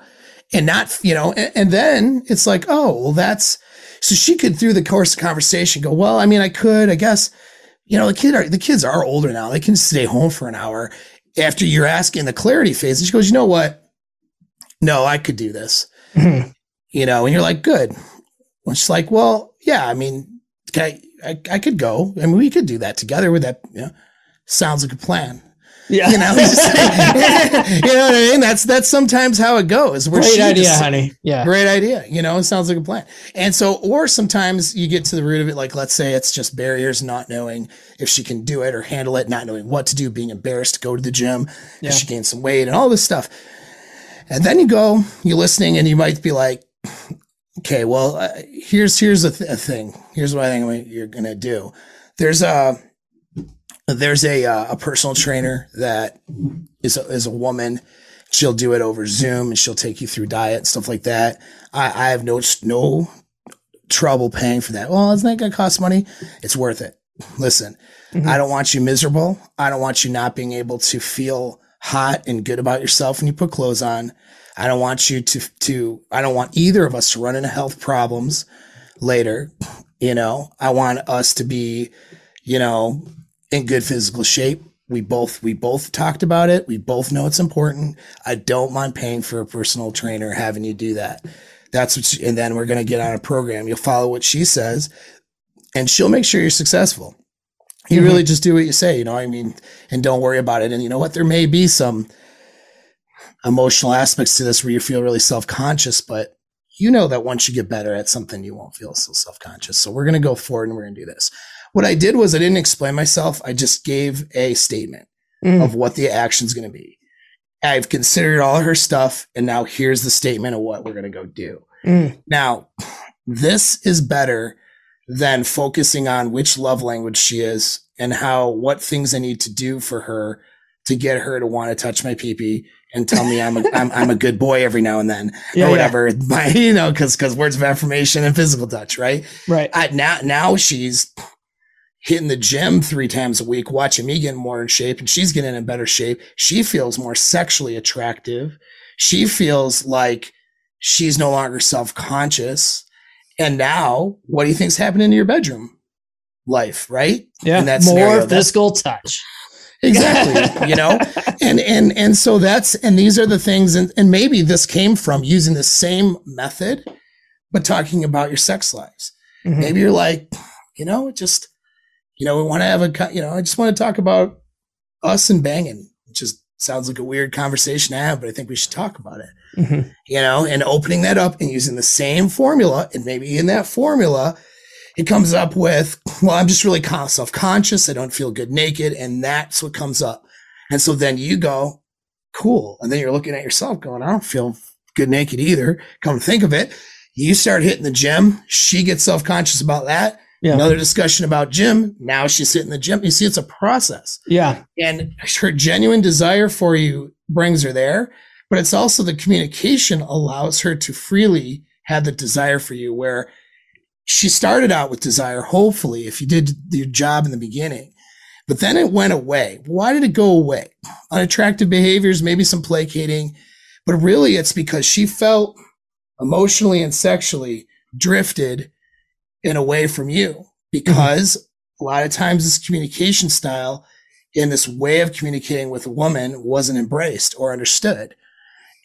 And not, you know, and then it's like, oh, well, that's, so she could through the course of conversation go, well, I mean, I guess, you know, the kids are older now. They can stay home for an hour after you're asking the clarity phase. And she goes, you know what? No, I could do this. Mm-hmm. You know, and you're like, good. And she's like, well, yeah, I mean, I could go. I mean, we could do that together with that. You know, sounds like a plan. Yeah. You know, you know what I mean? That's sometimes how it goes. Great idea, just, honey. Yeah. Great idea. You know, it sounds like a plan. And so, or sometimes you get to the root of it. Like, let's say it's just barriers, not knowing if she can do it or handle it, not knowing what to do, being embarrassed to go to the gym. Yeah. She gained some weight and all this stuff. And then you're listening, and you might be like, okay, well, here's a thing. Here's what I think you're going to do. There's a personal trainer that is a woman. She'll do it over Zoom, and she'll take you through diet and stuff like that. I have no trouble paying for that. Well, isn't that going to cost money? It's worth it. Listen, mm-hmm. I don't want you miserable. I don't want you not being able to feel hot and good about yourself when you put clothes on. I don't want you to I don't want either of us to run into health problems later. You know, I want us to be, you know, in good physical shape. We both talked about it. We both know it's important. I don't mind paying for a personal trainer, having you do that. That's what she, and then we're going to get on a program. You'll follow what she says and she'll make sure you're successful. You mm-hmm. really just do what you say, you know what I mean? And don't worry about it. And you know what? There may be some emotional aspects to this where you feel really self-conscious, but you know that once you get better at something, you won't feel so self-conscious. So we're going to go forward and we're going to do this. What I did was I didn't explain myself. I just gave a statement of what the action's going to be. I've considered all her stuff, and now here's the statement of what we're going to go do. Now, this is better than focusing on which love language she is and what things I need to do for her to get her to want to touch my pee-pee and tell me I'm a good boy every now and then or whatever. Yeah. Because words of affirmation and physical touch, right? Right. Now she's hitting the gym 3 times a week, watching me get more in shape, and she's getting in better shape. She feels more sexually attractive. She feels like she's no longer self-conscious. And now what do you think's happening in your bedroom life, right? Yeah. More physical touch. Exactly. You know, and so these are the things, and maybe this came from using the same method, but talking about your sex lives. Mm-hmm. Maybe you're like, you know, just, you know, we want to have a, you know, I just want to talk about us and banging, which is sounds like a weird conversation to have, but I think we should talk about it, mm-hmm. you know, and opening that up and using the same formula. And maybe in that formula, it comes up with, well, I'm just really self-conscious. I don't feel good naked. And that's what comes up. And so then you go, cool. And then you're looking at yourself going, I don't feel good naked either. Come to think of it. You start hitting the gym. She gets self-conscious about that. Yeah. Another discussion about gym. Now she's sitting in the gym. You see, it's a process. Yeah. And her genuine desire for you brings her there, but it's also the communication allows her to freely have the desire for you, where she started out with desire, hopefully, if you did your job in the beginning, but then it went away. Why did it go away? Unattractive behaviors, maybe some placating, but really it's because she felt emotionally and sexually drifted and away from you, because mm-hmm. a lot of times this communication style and this way of communicating with a woman wasn't embraced or understood.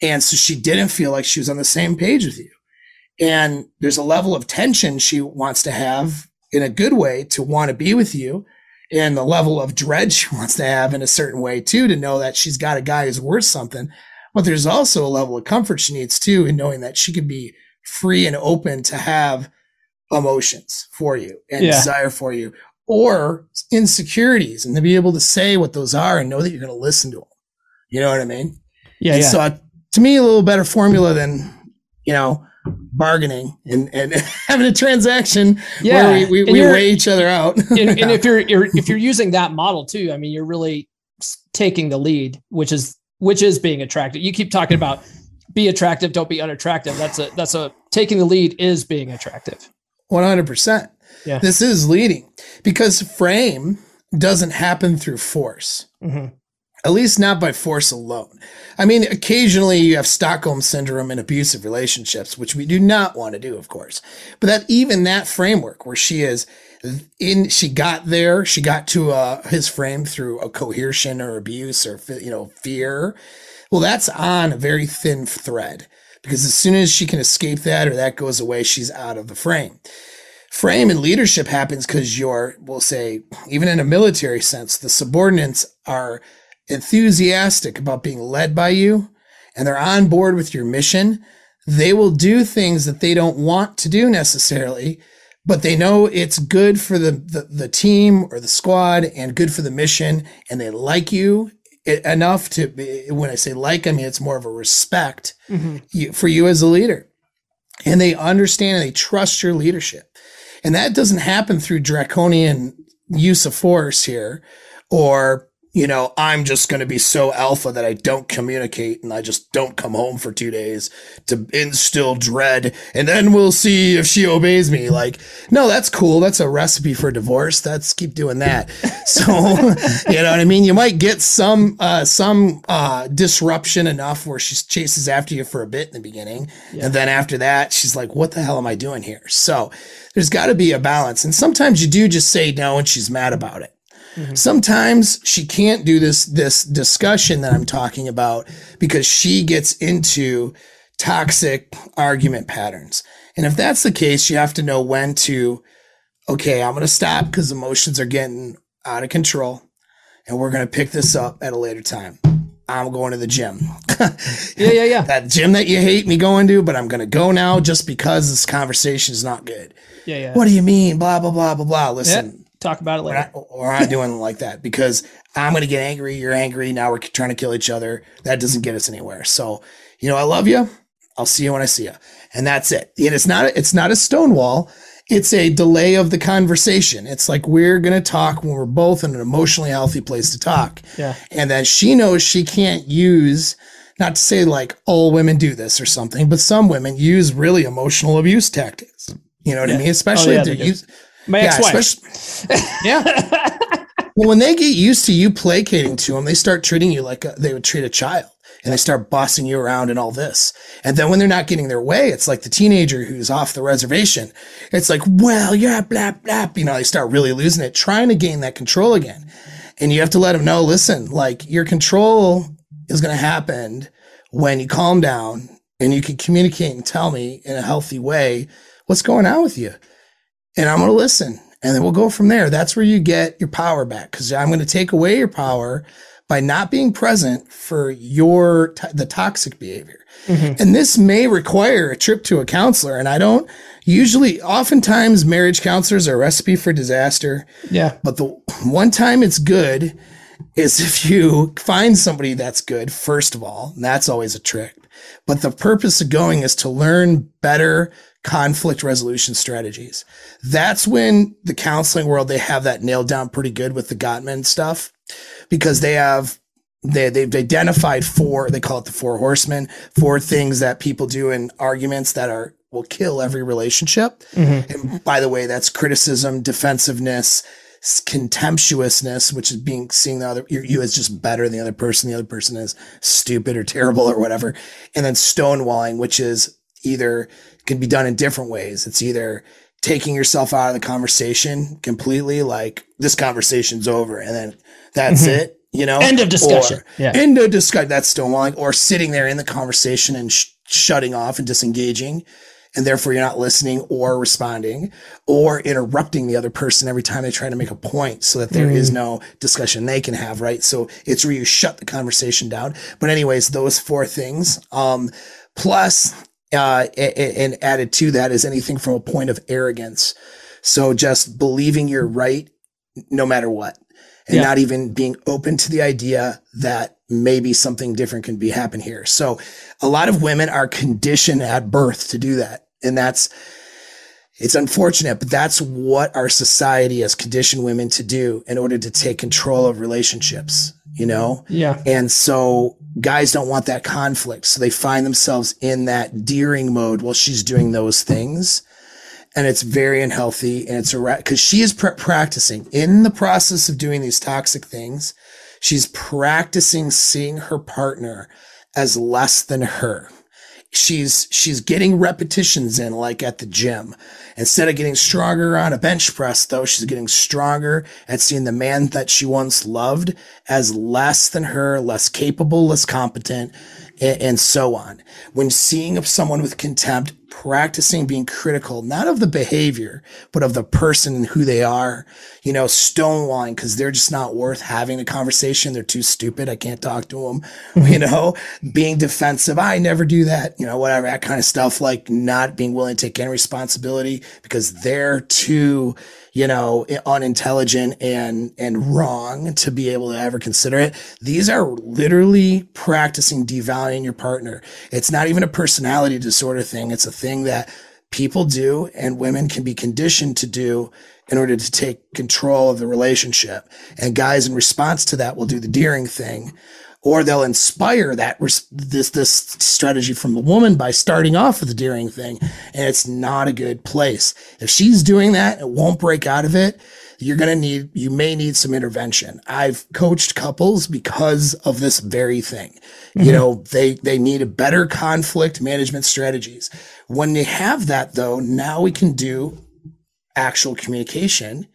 And so she didn't feel like she was on the same page with you. And there's a level of tension she wants to have in a good way to want to be with you, and the level of dread she wants to have in a certain way too, to know that she's got a guy who's worth something. But there's also a level of comfort she needs too, in knowing that she could be free and open to have emotions for you and desire for you, or insecurities, and to be able to say what those are and know that you're going to listen to them. You know what I mean? Yeah. So to me, a little better formula than, you know, bargaining and having a transaction where we weigh each other out. And if you're using that model too, I mean, you're really taking the lead, which is being attractive. You keep talking about be attractive, don't be unattractive. That's taking the lead is being attractive. 100%. Yeah. This is leading, because frame doesn't happen through force, mm-hmm. at least not by force alone. I mean, occasionally you have Stockholm syndrome in abusive relationships, which we do not want to do, of course, but that framework where she is in, she got to his frame through a coercion or abuse or, you know, fear. Well, that's on a very thin thread. Because as soon as she can escape that, or that goes away, she's out of the frame. Frame and leadership happens because we'll say, even in a military sense, the subordinates are enthusiastic about being led by you, and they're on board with your mission. They will do things that they don't want to do necessarily, but they know it's good for the team or the squad and good for the mission, and they like you. Enough to be, when I say like, I mean, it's more of a respect mm-hmm. For you as a leader, and they understand and they trust your leadership. And that doesn't happen through draconian use of force here, or you know, I'm just going to be so alpha that I don't communicate and I just don't come home for 2 days to instill dread. And then we'll see if she obeys me. Like, no, that's cool. That's a recipe for divorce. That's keep doing that. So, you know what I mean? You might get some disruption enough where she chases after you for a bit in the beginning. Yeah. And then after that, she's like, what the hell am I doing here? So there's got to be a balance. And sometimes you do just say no and she's mad about it. Mm-hmm. Sometimes she can't do this discussion that I'm talking about because she gets into toxic argument patterns. And if that's the case, you have to know when to, okay, I'm going to stop because emotions are getting out of control and we're going to pick this up at a later time. I'm going to the gym. yeah. That gym that you hate me going to, but I'm going to go now just because this conversation is not good. Yeah. What do you mean? Blah, blah, blah, blah, blah. Listen. Yeah. Talk about it later. We're not doing like that because I'm going to get angry. You're angry. Now we're trying to kill each other. That doesn't get us anywhere. So, you know, I love you. I'll see you when I see you. And that's it. And it's not a stonewall. It's a delay of the conversation. It's like, we're going to talk when we're both in an emotionally healthy place to talk. Yeah. And then she knows she can't use, not to say like all women do this or something, but some women use really emotional abuse tactics. You know what I mean? Especially if they're used. My ex-wife. Yeah. Well, when they get used to you placating to them, they start treating you like they would treat a child, and they start bossing you around and all this. And then when they're not getting their way, it's like the teenager who's off the reservation. It's like, well, yeah, blah, blah. You know, they start really losing it, trying to gain that control again. And you have to let them know, listen, like your control is going to happen when you calm down and you can communicate and tell me in a healthy way what's going on with you. And I'm going to listen, and then we'll go from there. That's where you get your power back, because I'm going to take away your power by not being present for your the toxic behavior. Mm-hmm. And this may require a trip to a counselor, and I don't usually, oftentimes marriage counselors are a recipe for disaster. Yeah. But the one time it's good is if you find somebody that's good, first of all, and that's always a trick. But the purpose of going is to learn better conflict resolution strategies. That's when the counseling world, they have that nailed down pretty good with the Gottman stuff, because they've identified they call it the 4 horsemen, 4 things that people do in arguments that will kill every relationship. Mm-hmm. And by the way, that's criticism, defensiveness, contemptuousness, which is seeing the other, you as just better than the other person is stupid or terrible or whatever. And then stonewalling, which is either can be done in different ways. It's either taking yourself out of the conversation completely, like this conversation's over, and then that's it, you know, end of discussion. End of discussion. That's stonewalling. Or sitting there in the conversation and shutting off and disengaging, and therefore you're not listening or responding, or interrupting the other person every time they try to make a point so that there is no discussion they can have, right? So it's where you shut the conversation down. But anyways, those 4 things, plus and added to that is anything from a point of arrogance. So just believing you're right no matter what, and not even being open to the idea that maybe something different can happen here. So a lot of women are conditioned at birth to do that. And it's unfortunate, but that's what our society has conditioned women to do in order to take control of relationships, you know? Yeah. And so guys don't want that conflict. So they find themselves in that deering mode while she's doing those things. And it's very unhealthy. And it's because she is practicing in the process of doing these toxic things. She's practicing seeing her partner as less than her. She's getting repetitions in, like at the gym. Instead of getting stronger on a bench press, though, she's getting stronger at seeing the man that she once loved as less than her, less capable, less competent, and so on. When seeing someone with contempt, practicing being critical, not of the behavior, but of the person and who they are, you know, stonewalling because they're just not worth having a conversation. They're too stupid. I can't talk to them, you know, being defensive. I never do that, you know, whatever, that kind of stuff, like not being willing to take any responsibility because they're too, you know, unintelligent and wrong to be able to ever consider it. These are literally practicing devaluing your partner. It's not even a personality disorder thing. It's a thing that people do and women can be conditioned to do in order to take control of the relationship. And guys in response to that will do the deering thing, or they'll inspire that this strategy from the woman by starting off with the deering thing. And it's not a good place. If she's doing that, it won't break out of it. You're going to need, you may need some intervention. I've coached couples because of this very thing. Mm-hmm. You know, they need a better conflict management strategies. When they have that though, now we can do actual communication,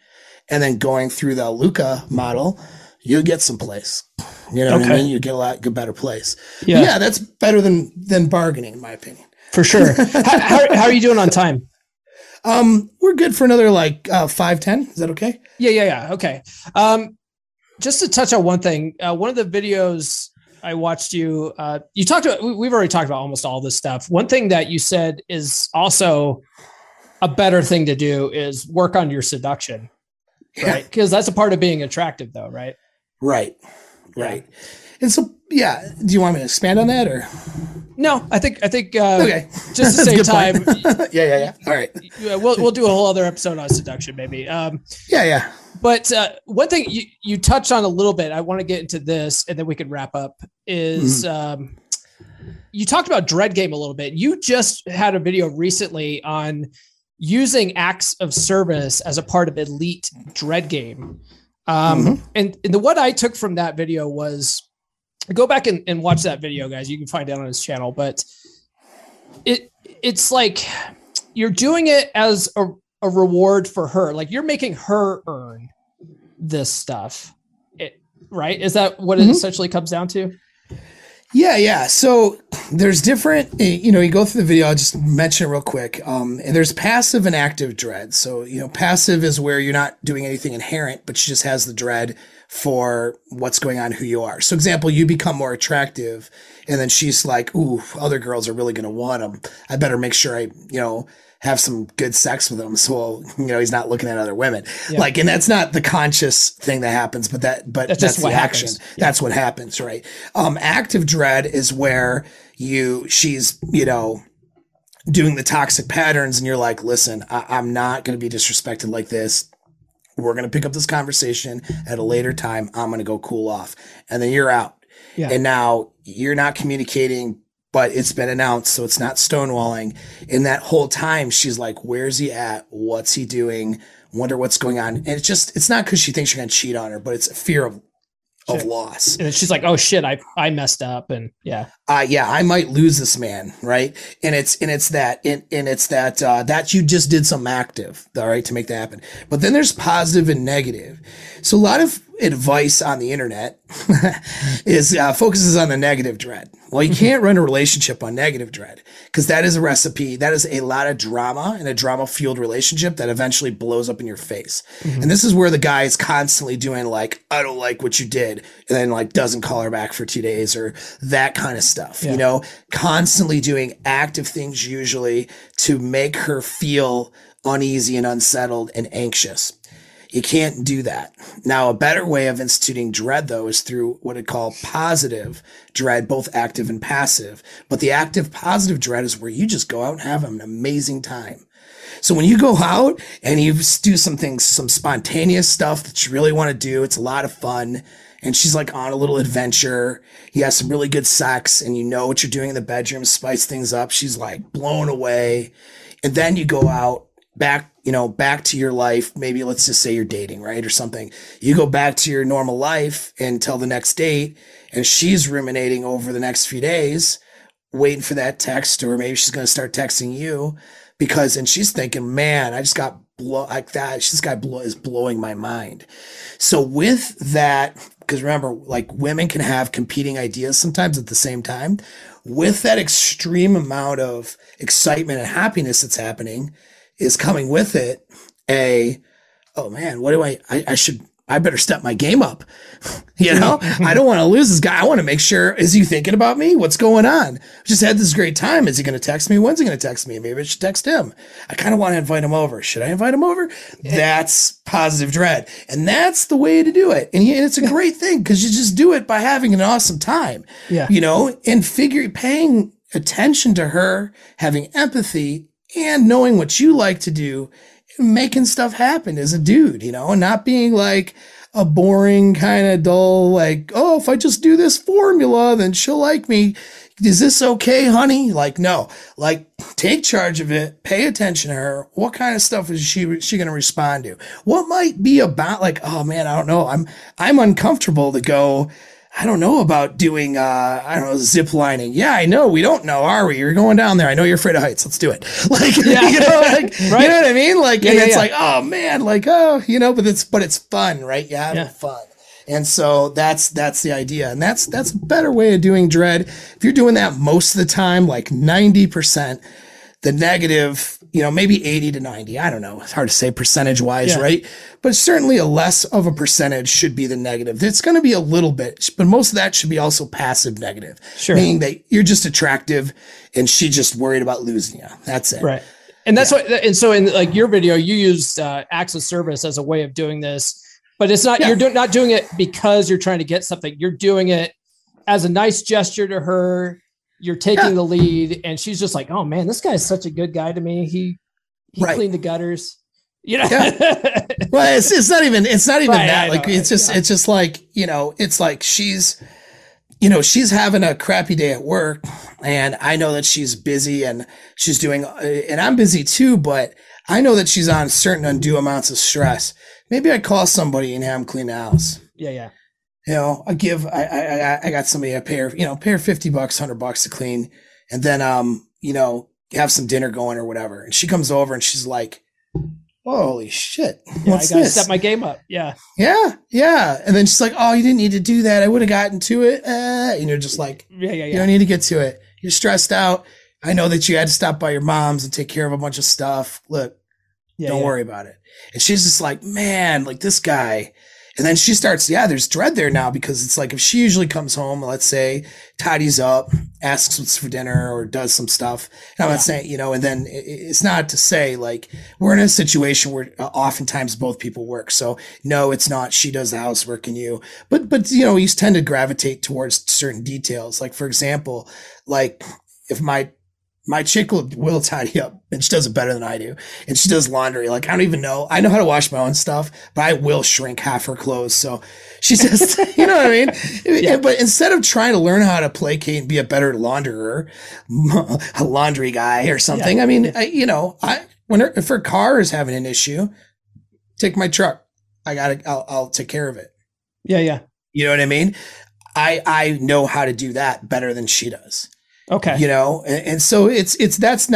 and then going through the Luca model, you get someplace, you know what I mean? You get a better place. Yeah. Yeah. That's better than bargaining in my opinion. For sure. How are you doing on time? We're good for another 5:10. Is that okay? Yeah. Okay. Just to touch on one thing, one of the videos I watched you, you talked about, we've already talked about almost all this stuff. One thing that you said is also a better thing to do is work on your seduction, right? Because that's a part of being attractive though, right? Right. And so, yeah. Do you want me to expand on that or? No, I think okay. Just to save time. yeah. All right. We'll do a whole other episode on seduction maybe. Yeah. But one thing you touched on a little bit, I want to get into this and then we can wrap up, is you talked about dread game a little bit. You just had a video recently on using acts of service as a part of elite dread game. And what I took from that video was, go back and watch that video, guys. You can find it on his channel, but it's like you're doing it as a reward for her. Like you're making her earn this stuff, right? Is that what it essentially comes down to? Yeah. So there's different, you go through the video, I'll just mention it real quick. And there's passive and active dread. So, passive is where you're not doing anything inherent, but she just has the dread for what's going on, who you are. So example, you become more attractive and then she's like, ooh, other girls are really going to want him. I better make sure I, have some good sex with him. So, he's not looking at other women. Yeah. And that's not the conscious thing that happens, but that's just the action. Yeah. That's what happens. Right. Active dread is where she's doing the toxic patterns and you're like, listen, I'm not going to be disrespected like this. We're going to pick up this conversation at a later time. I'm going to go cool off. And then you're out. Yeah. And now you're not communicating, but it's been announced. So it's not stonewalling. And that whole time she's like, where's he at? What's he doing? Wonder what's going on. And it's not because she thinks you're going to cheat on her, but it's a fear of loss. And she's like, oh shit, I messed up. And I might lose this man. Right. And it's that you just did some active, all right, to make that happen. But then there's positive and negative. So a lot of advice on the internet is focuses on the negative dread. Well, you can't run a relationship on negative dread because that is a recipe. That is a lot of drama and a drama fueled relationship that eventually blows up in your face. Mm-hmm. And this is where the guy is constantly doing I don't like what you did. And then doesn't call her back for 2 days or that kind of stuff, constantly doing active things usually to make her feel uneasy and unsettled and anxious. You can't do that. Now, a better way of instituting dread, though, is through what I call positive dread, both active and passive. But the active positive dread is where you just go out and have an amazing time. So when you go out and you do some things, some spontaneous stuff that you really want to do, it's a lot of fun. And she's on a little adventure. You have some really good sex and you know what you're doing in the bedroom, spice things up. She's blown away. And then you go out back to your life. Maybe let's just say you're dating, right? Or something. You go back to your normal life until the next date, and she's ruminating over the next few days, waiting for that text, or maybe she's going to start texting you and she's thinking, man, I just got blown like that. This guy is blowing my mind. So with that, because remember, women can have competing ideas sometimes at the same time. With that extreme amount of excitement and happiness that's happening, is coming with it oh man, what do I better step my game up. I don't want to lose this guy. I want to make sure, is he thinking about me? What's going on? Just had this great time. Is he going to text me? When's he going to text me? Maybe I should text him. I kind of want to invite him over. Should I invite him over? Yeah. That's positive dread. And that's the way to do it. And it's a great thing because you just do it by having an awesome time, and paying attention to her, having empathy, and knowing what you like to do and making stuff happen as a dude, you know, and not being like a boring kind of dull, like, oh, if I just do this formula, then she'll like me. Is this okay, honey? Like, no, like take charge of it, pay attention to her. What kind of stuff is she going to respond to? What might be about like, oh man, I don't know. I'm uncomfortable to go. I don't know about doing, zip lining. Yeah, I know. We don't know, are we? You're going down there. I know you're afraid of heights. Let's do it. Like, yeah. You know, like, right? You know what I mean? Like, yeah, and it's like, oh man, like, oh, you know, but it's fun, right? Yeah, having fun. And so that's the idea. And that's a better way of doing dread. If you're doing that most of the time, like 90%, the negative, you know, maybe 80 to 90. I don't know. It's hard to say percentage wise, right? But certainly a less of a percentage should be the negative. It's going to be a little bit, but most of that should be also passive negative. Sure. Meaning that you're just attractive and she just worried about losing you. That's it. Right. And that's what, and so in like your video, you used acts of service as a way of doing this, but it's not, you're not doing it because you're trying to get something. You're doing it as a nice gesture to her. You're taking the lead, and she's just like, "Oh man, this guy is such a good guy to me. He cleaned the gutters, you know." Yeah. Well, it's not even right, that. Like, it's just like, you know, it's like she's, you know, she's having a crappy day at work, and I know that she's busy and she's doing, and I'm busy too, but I know that she's on certain undue amounts of stress. Maybe I call somebody and have them clean the house. Yeah, yeah. You know, I got somebody I pay her $50, $100 to clean. And then, you know, have some dinner going or whatever. And she comes over and she's like, holy shit. What's this? Step my game up. Yeah. Yeah. Yeah. And then she's like, oh, you didn't need to do that. I would have gotten to it. And you're just like, you don't need to get to it. You're stressed out. I know that you had to stop by your mom's and take care of a bunch of stuff. Look, don't worry about it. And she's just like, man, like this guy. And then she starts, there's dread there now, because it's like if she usually comes home, let's say, tidies up, asks what's for dinner or does some stuff. And I'm not saying, you know, and then it's not to say like we're in a situation where oftentimes both people work. So no, it's not. She does the housework and you. But, you know, you tend to gravitate towards certain details. Like, for example, like if my chick will tidy up, and she does it better than I do. And she does laundry. Like, I don't even know. I know how to wash my own stuff, but I will shrink half her clothes. So she just, you know what I mean? Yeah. But instead of trying to learn how to placate and be a better launderer, a laundry guy or something. Yeah. I mean, if her car is having an issue, take my truck. I'll take care of it. Yeah. Yeah. You know what I mean? I know how to do that better than she does. Okay. You know, and so that's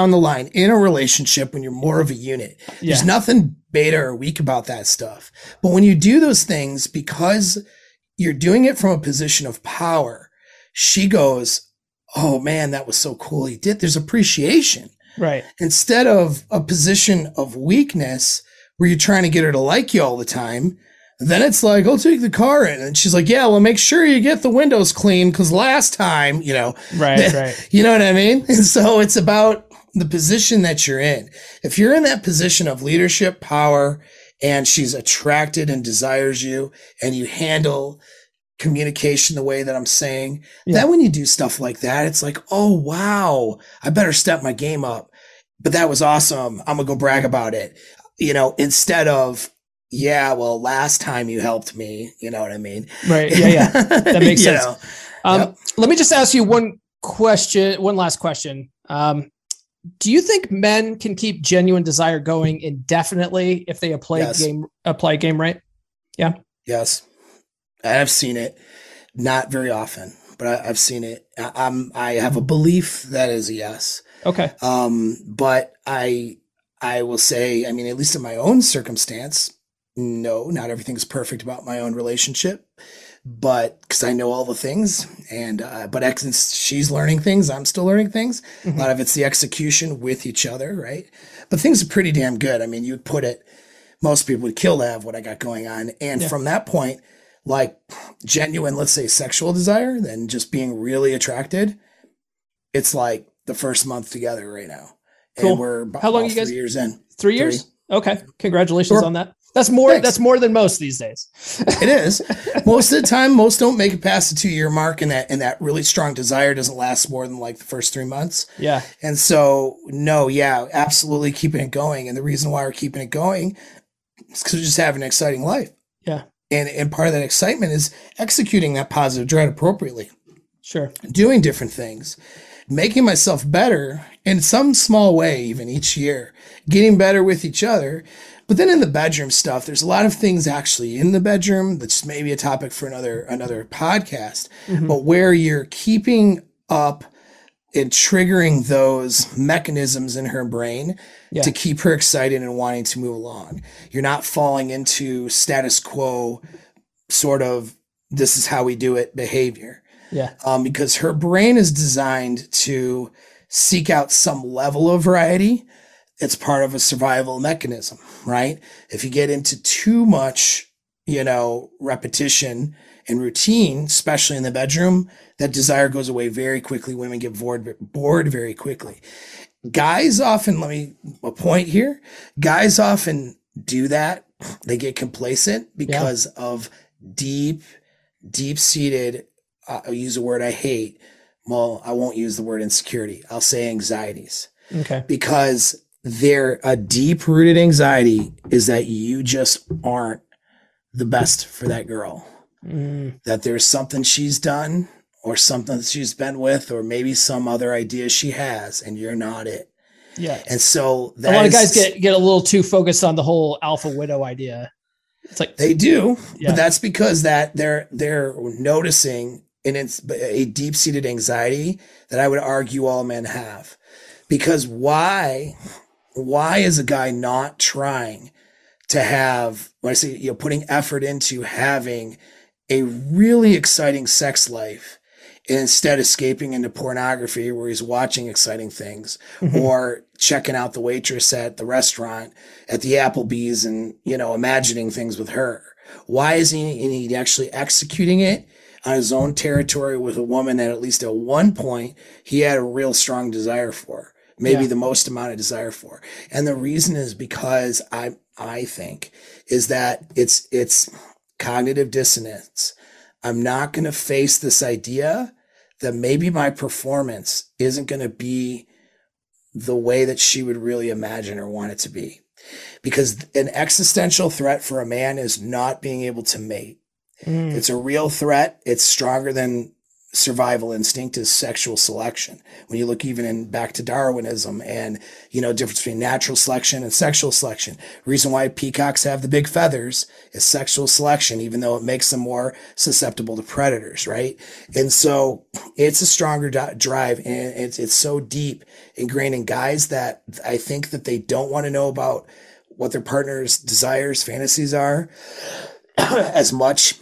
down the line in a relationship when you're more of a unit. Yeah. There's nothing beta or weak about that stuff. But when you do those things, because you're doing it from a position of power, she goes, oh man, that was so cool. He did. There's appreciation. Right. Instead of a position of weakness where you're trying to get her to like you all the time. Then it's like, I'll take the car in. And she's like, yeah, well, make sure you get the windows clean. Cause last time, you know, right. You know what I mean? And so it's about the position that you're in. If you're in that position of leadership, power, and she's attracted and desires you and you handle communication the way that I'm saying, then when you do stuff like that, it's like, oh, wow, I better step my game up, but that was awesome. I'm gonna go brag about it. You know, instead of, yeah, well, last time you helped me, you know what I mean? Right. Yeah. Yeah. That makes sense. Know. Let me just ask you one last question. Do you think men can keep genuine desire going indefinitely if they apply game right? Yeah. Yes. I've seen it. Not very often, but I've seen it. I have a belief that is a yes. Okay. But I will say, I mean, at least in my own circumstance, no, not everything's perfect about my own relationship, but because I know all the things and, but she's learning things. I'm still learning things. Mm-hmm. A lot of it's the execution with each other. Right. But things are pretty damn good. I mean, you'd put it, most people would kill to have what I got going on. And from that point, like genuine, let's say sexual desire, then just being really attracted. It's like the first month together right now. Cool. And we're about 3 years in. 3 years? Okay. Congratulations on that. That's more. Thanks. That's more than most these days. It is. Most of the time, most don't make it past the 2-year mark, and that really strong desire doesn't last more than like the first 3 months. Yeah. And so, no, yeah, absolutely keeping it going. And the reason why we're keeping it going is because we just have an exciting life. Yeah. And part of that excitement is executing that positive dread appropriately. Sure. Doing different things, making myself better in some small way, even each year, getting better with each other. But then in the bedroom stuff, there's a lot of things actually in the bedroom that's maybe a topic for another podcast, mm-hmm. but where you're keeping up and triggering those mechanisms in her brain to keep her excited and wanting to move along. You're not falling into status quo sort of this is how we do it behavior. Yeah. Because her brain is designed to seek out some level of variety. It's part of a survival mechanism, right? If you get into too much, repetition and routine, especially in the bedroom, that desire goes away very quickly. Women get bored very quickly. Guys often, guys often do that. They get complacent because of deep-seated, I'll use a word I hate. Well, I won't use the word insecurity. I'll say anxieties. Okay. Because a deep-rooted anxiety is that you just aren't the best for that girl. Mm. That there's something she's done or something that she's been with or maybe some other idea she has and you're not it. Yeah. And so that a lot of guys get a little too focused on the whole alpha widow idea. It's like they do, but that's because they're noticing and it's a deep-seated anxiety that I would argue all men have. Because why is a guy not trying to have, when I say, putting effort into having a really exciting sex life and instead escaping into pornography where he's watching exciting things mm-hmm. or checking out the waitress at the restaurant at the Applebee's and, imagining things with her? Why is he actually executing it on his own territory with a woman that at least at one point he had a real strong desire for? Maybe the most amount of desire for. And the reason is because I think is that it's cognitive dissonance. I'm not going to face this idea that maybe my performance isn't going to be the way that she would really imagine or want it to be. Because an existential threat for a man is not being able to mate. Mm. It's a real threat. It's stronger than survival instinct is sexual selection. When you look even back to Darwinism and, difference between natural selection and sexual selection. Reason why peacocks have the big feathers is sexual selection, even though it makes them more susceptible to predators, right? And so it's a stronger drive and it's so deep ingrained in guys that I think that they don't want to know about what their partner's desires, fantasies are as much.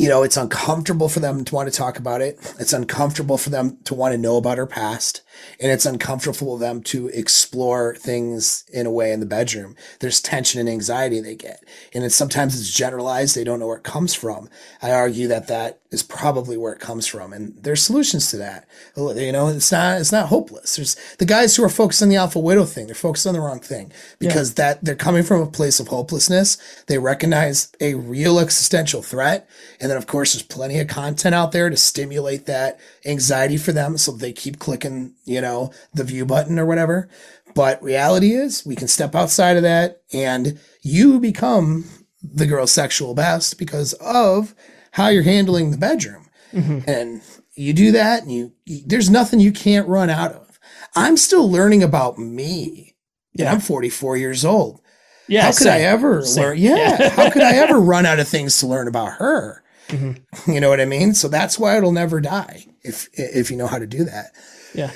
It's uncomfortable for them to want to talk about it. It's uncomfortable for them to want to know about her past. And it's uncomfortable for them to explore things in a way in the bedroom. There's tension and anxiety they get. And sometimes it's generalized. They don't know where it comes from. I argue that is probably where it comes from. And there's solutions to that. It's not hopeless. There's the guys who are focused on the alpha widow thing. They're focused on the wrong thing because that they're coming from a place of hopelessness. They recognize a real existential threat. And then of course there's plenty of content out there to stimulate that anxiety for them. So they keep clicking, the view button or whatever. But reality is we can step outside of that and you become the girl's sexual best because of how you're handling the bedroom. Mm-hmm. And you do that and there's nothing you can't run out of. I'm still learning about me. Yeah. And I'm 44 years old. Yeah. How could I ever learn? Yeah. How could I ever run out of things to learn about her? Mm-hmm. You know what I mean? So that's why it'll never die if you know how to do that. Yeah.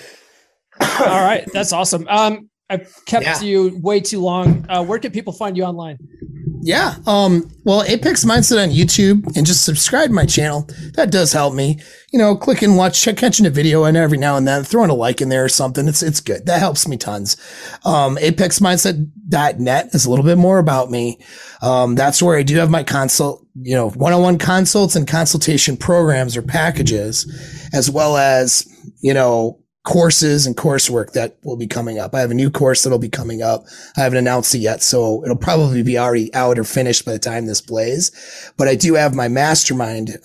All right. That's awesome. I kept you way too long. Where can people find you online? Yeah. Apex Mindset on YouTube and just subscribe to my channel. That does help me, click and watch, catching a video and every now and then throwing a like in there or something. It's good. That helps me tons. Apexmindset.net is a little bit more about me. That's where I do have my consult, one-on-one consults and consultation programs or packages, as well as, courses and coursework that will be coming up. I have a new course that'll be coming up. I haven't announced it yet, so it'll probably be already out or finished by the time this plays. But I do have my mastermind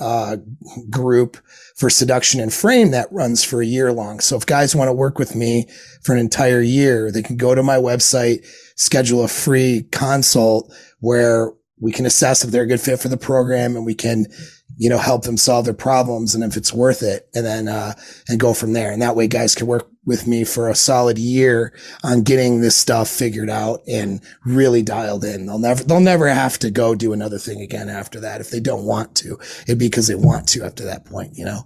group for seduction and frame that runs for a year long. So if guys want to work with me for an entire year, they can go to my website, schedule a free consult where we can assess if they're a good fit for the program, and we can, you know, help them solve their problems and if it's worth it, and then, and go from there. And that way guys can work with me for a solid year on getting this stuff figured out and really dialed in. They'll never have to go do another thing again after that. If they don't want to, it'd be because they want to after that point, you know?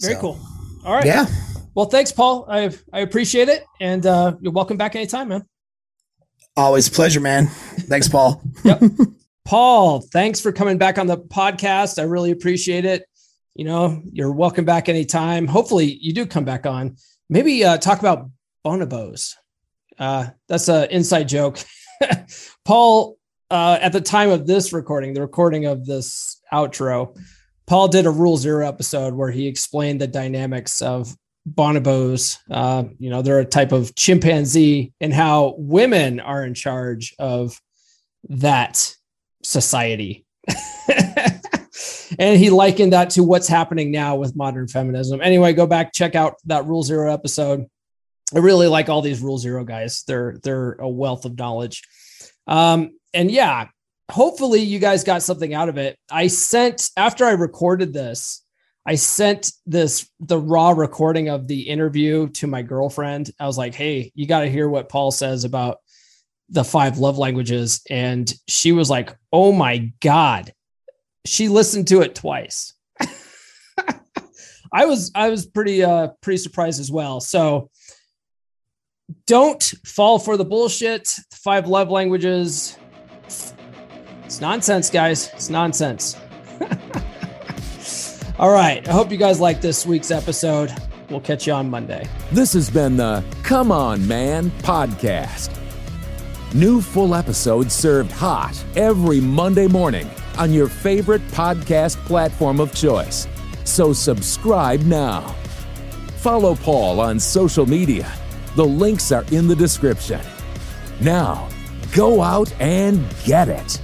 Very cool. All right. Yeah. Well, thanks, Paul. I appreciate it. And, you're welcome back anytime, man. Always a pleasure, man. Thanks, Paul. Yep. Paul, thanks for coming back on the podcast. I really appreciate it. You know, you're welcome back anytime. Hopefully you do come back on. Maybe talk about bonobos. That's an inside joke. Paul, at the time of this recording, the recording of this outro, Paul did a Rule Zero episode where he explained the dynamics of bonobos. You know, they're a type of chimpanzee, and how women are in charge of that society. And he likened that to what's happening now with modern feminism. Anyway, go back, check out that Rule Zero episode. I really like all these Rule Zero guys. They're a wealth of knowledge. And yeah, hopefully you guys got something out of it. After I recorded this, I sent the raw recording of the interview to my girlfriend. I was like, hey, you got to hear what Paul says about the 5 love languages. And she was like, oh my God. She listened to it twice. I was pretty surprised as well. So don't fall for the bullshit. The 5 love languages. It's nonsense, guys. It's nonsense. All right. I hope you guys like this week's episode. We'll catch you on Monday. This has been the Come On Man podcast. New full episodes served hot every Monday morning on your favorite podcast platform of choice. So subscribe now. Follow Paul on social media. The links are in the description. Now, go out and get it.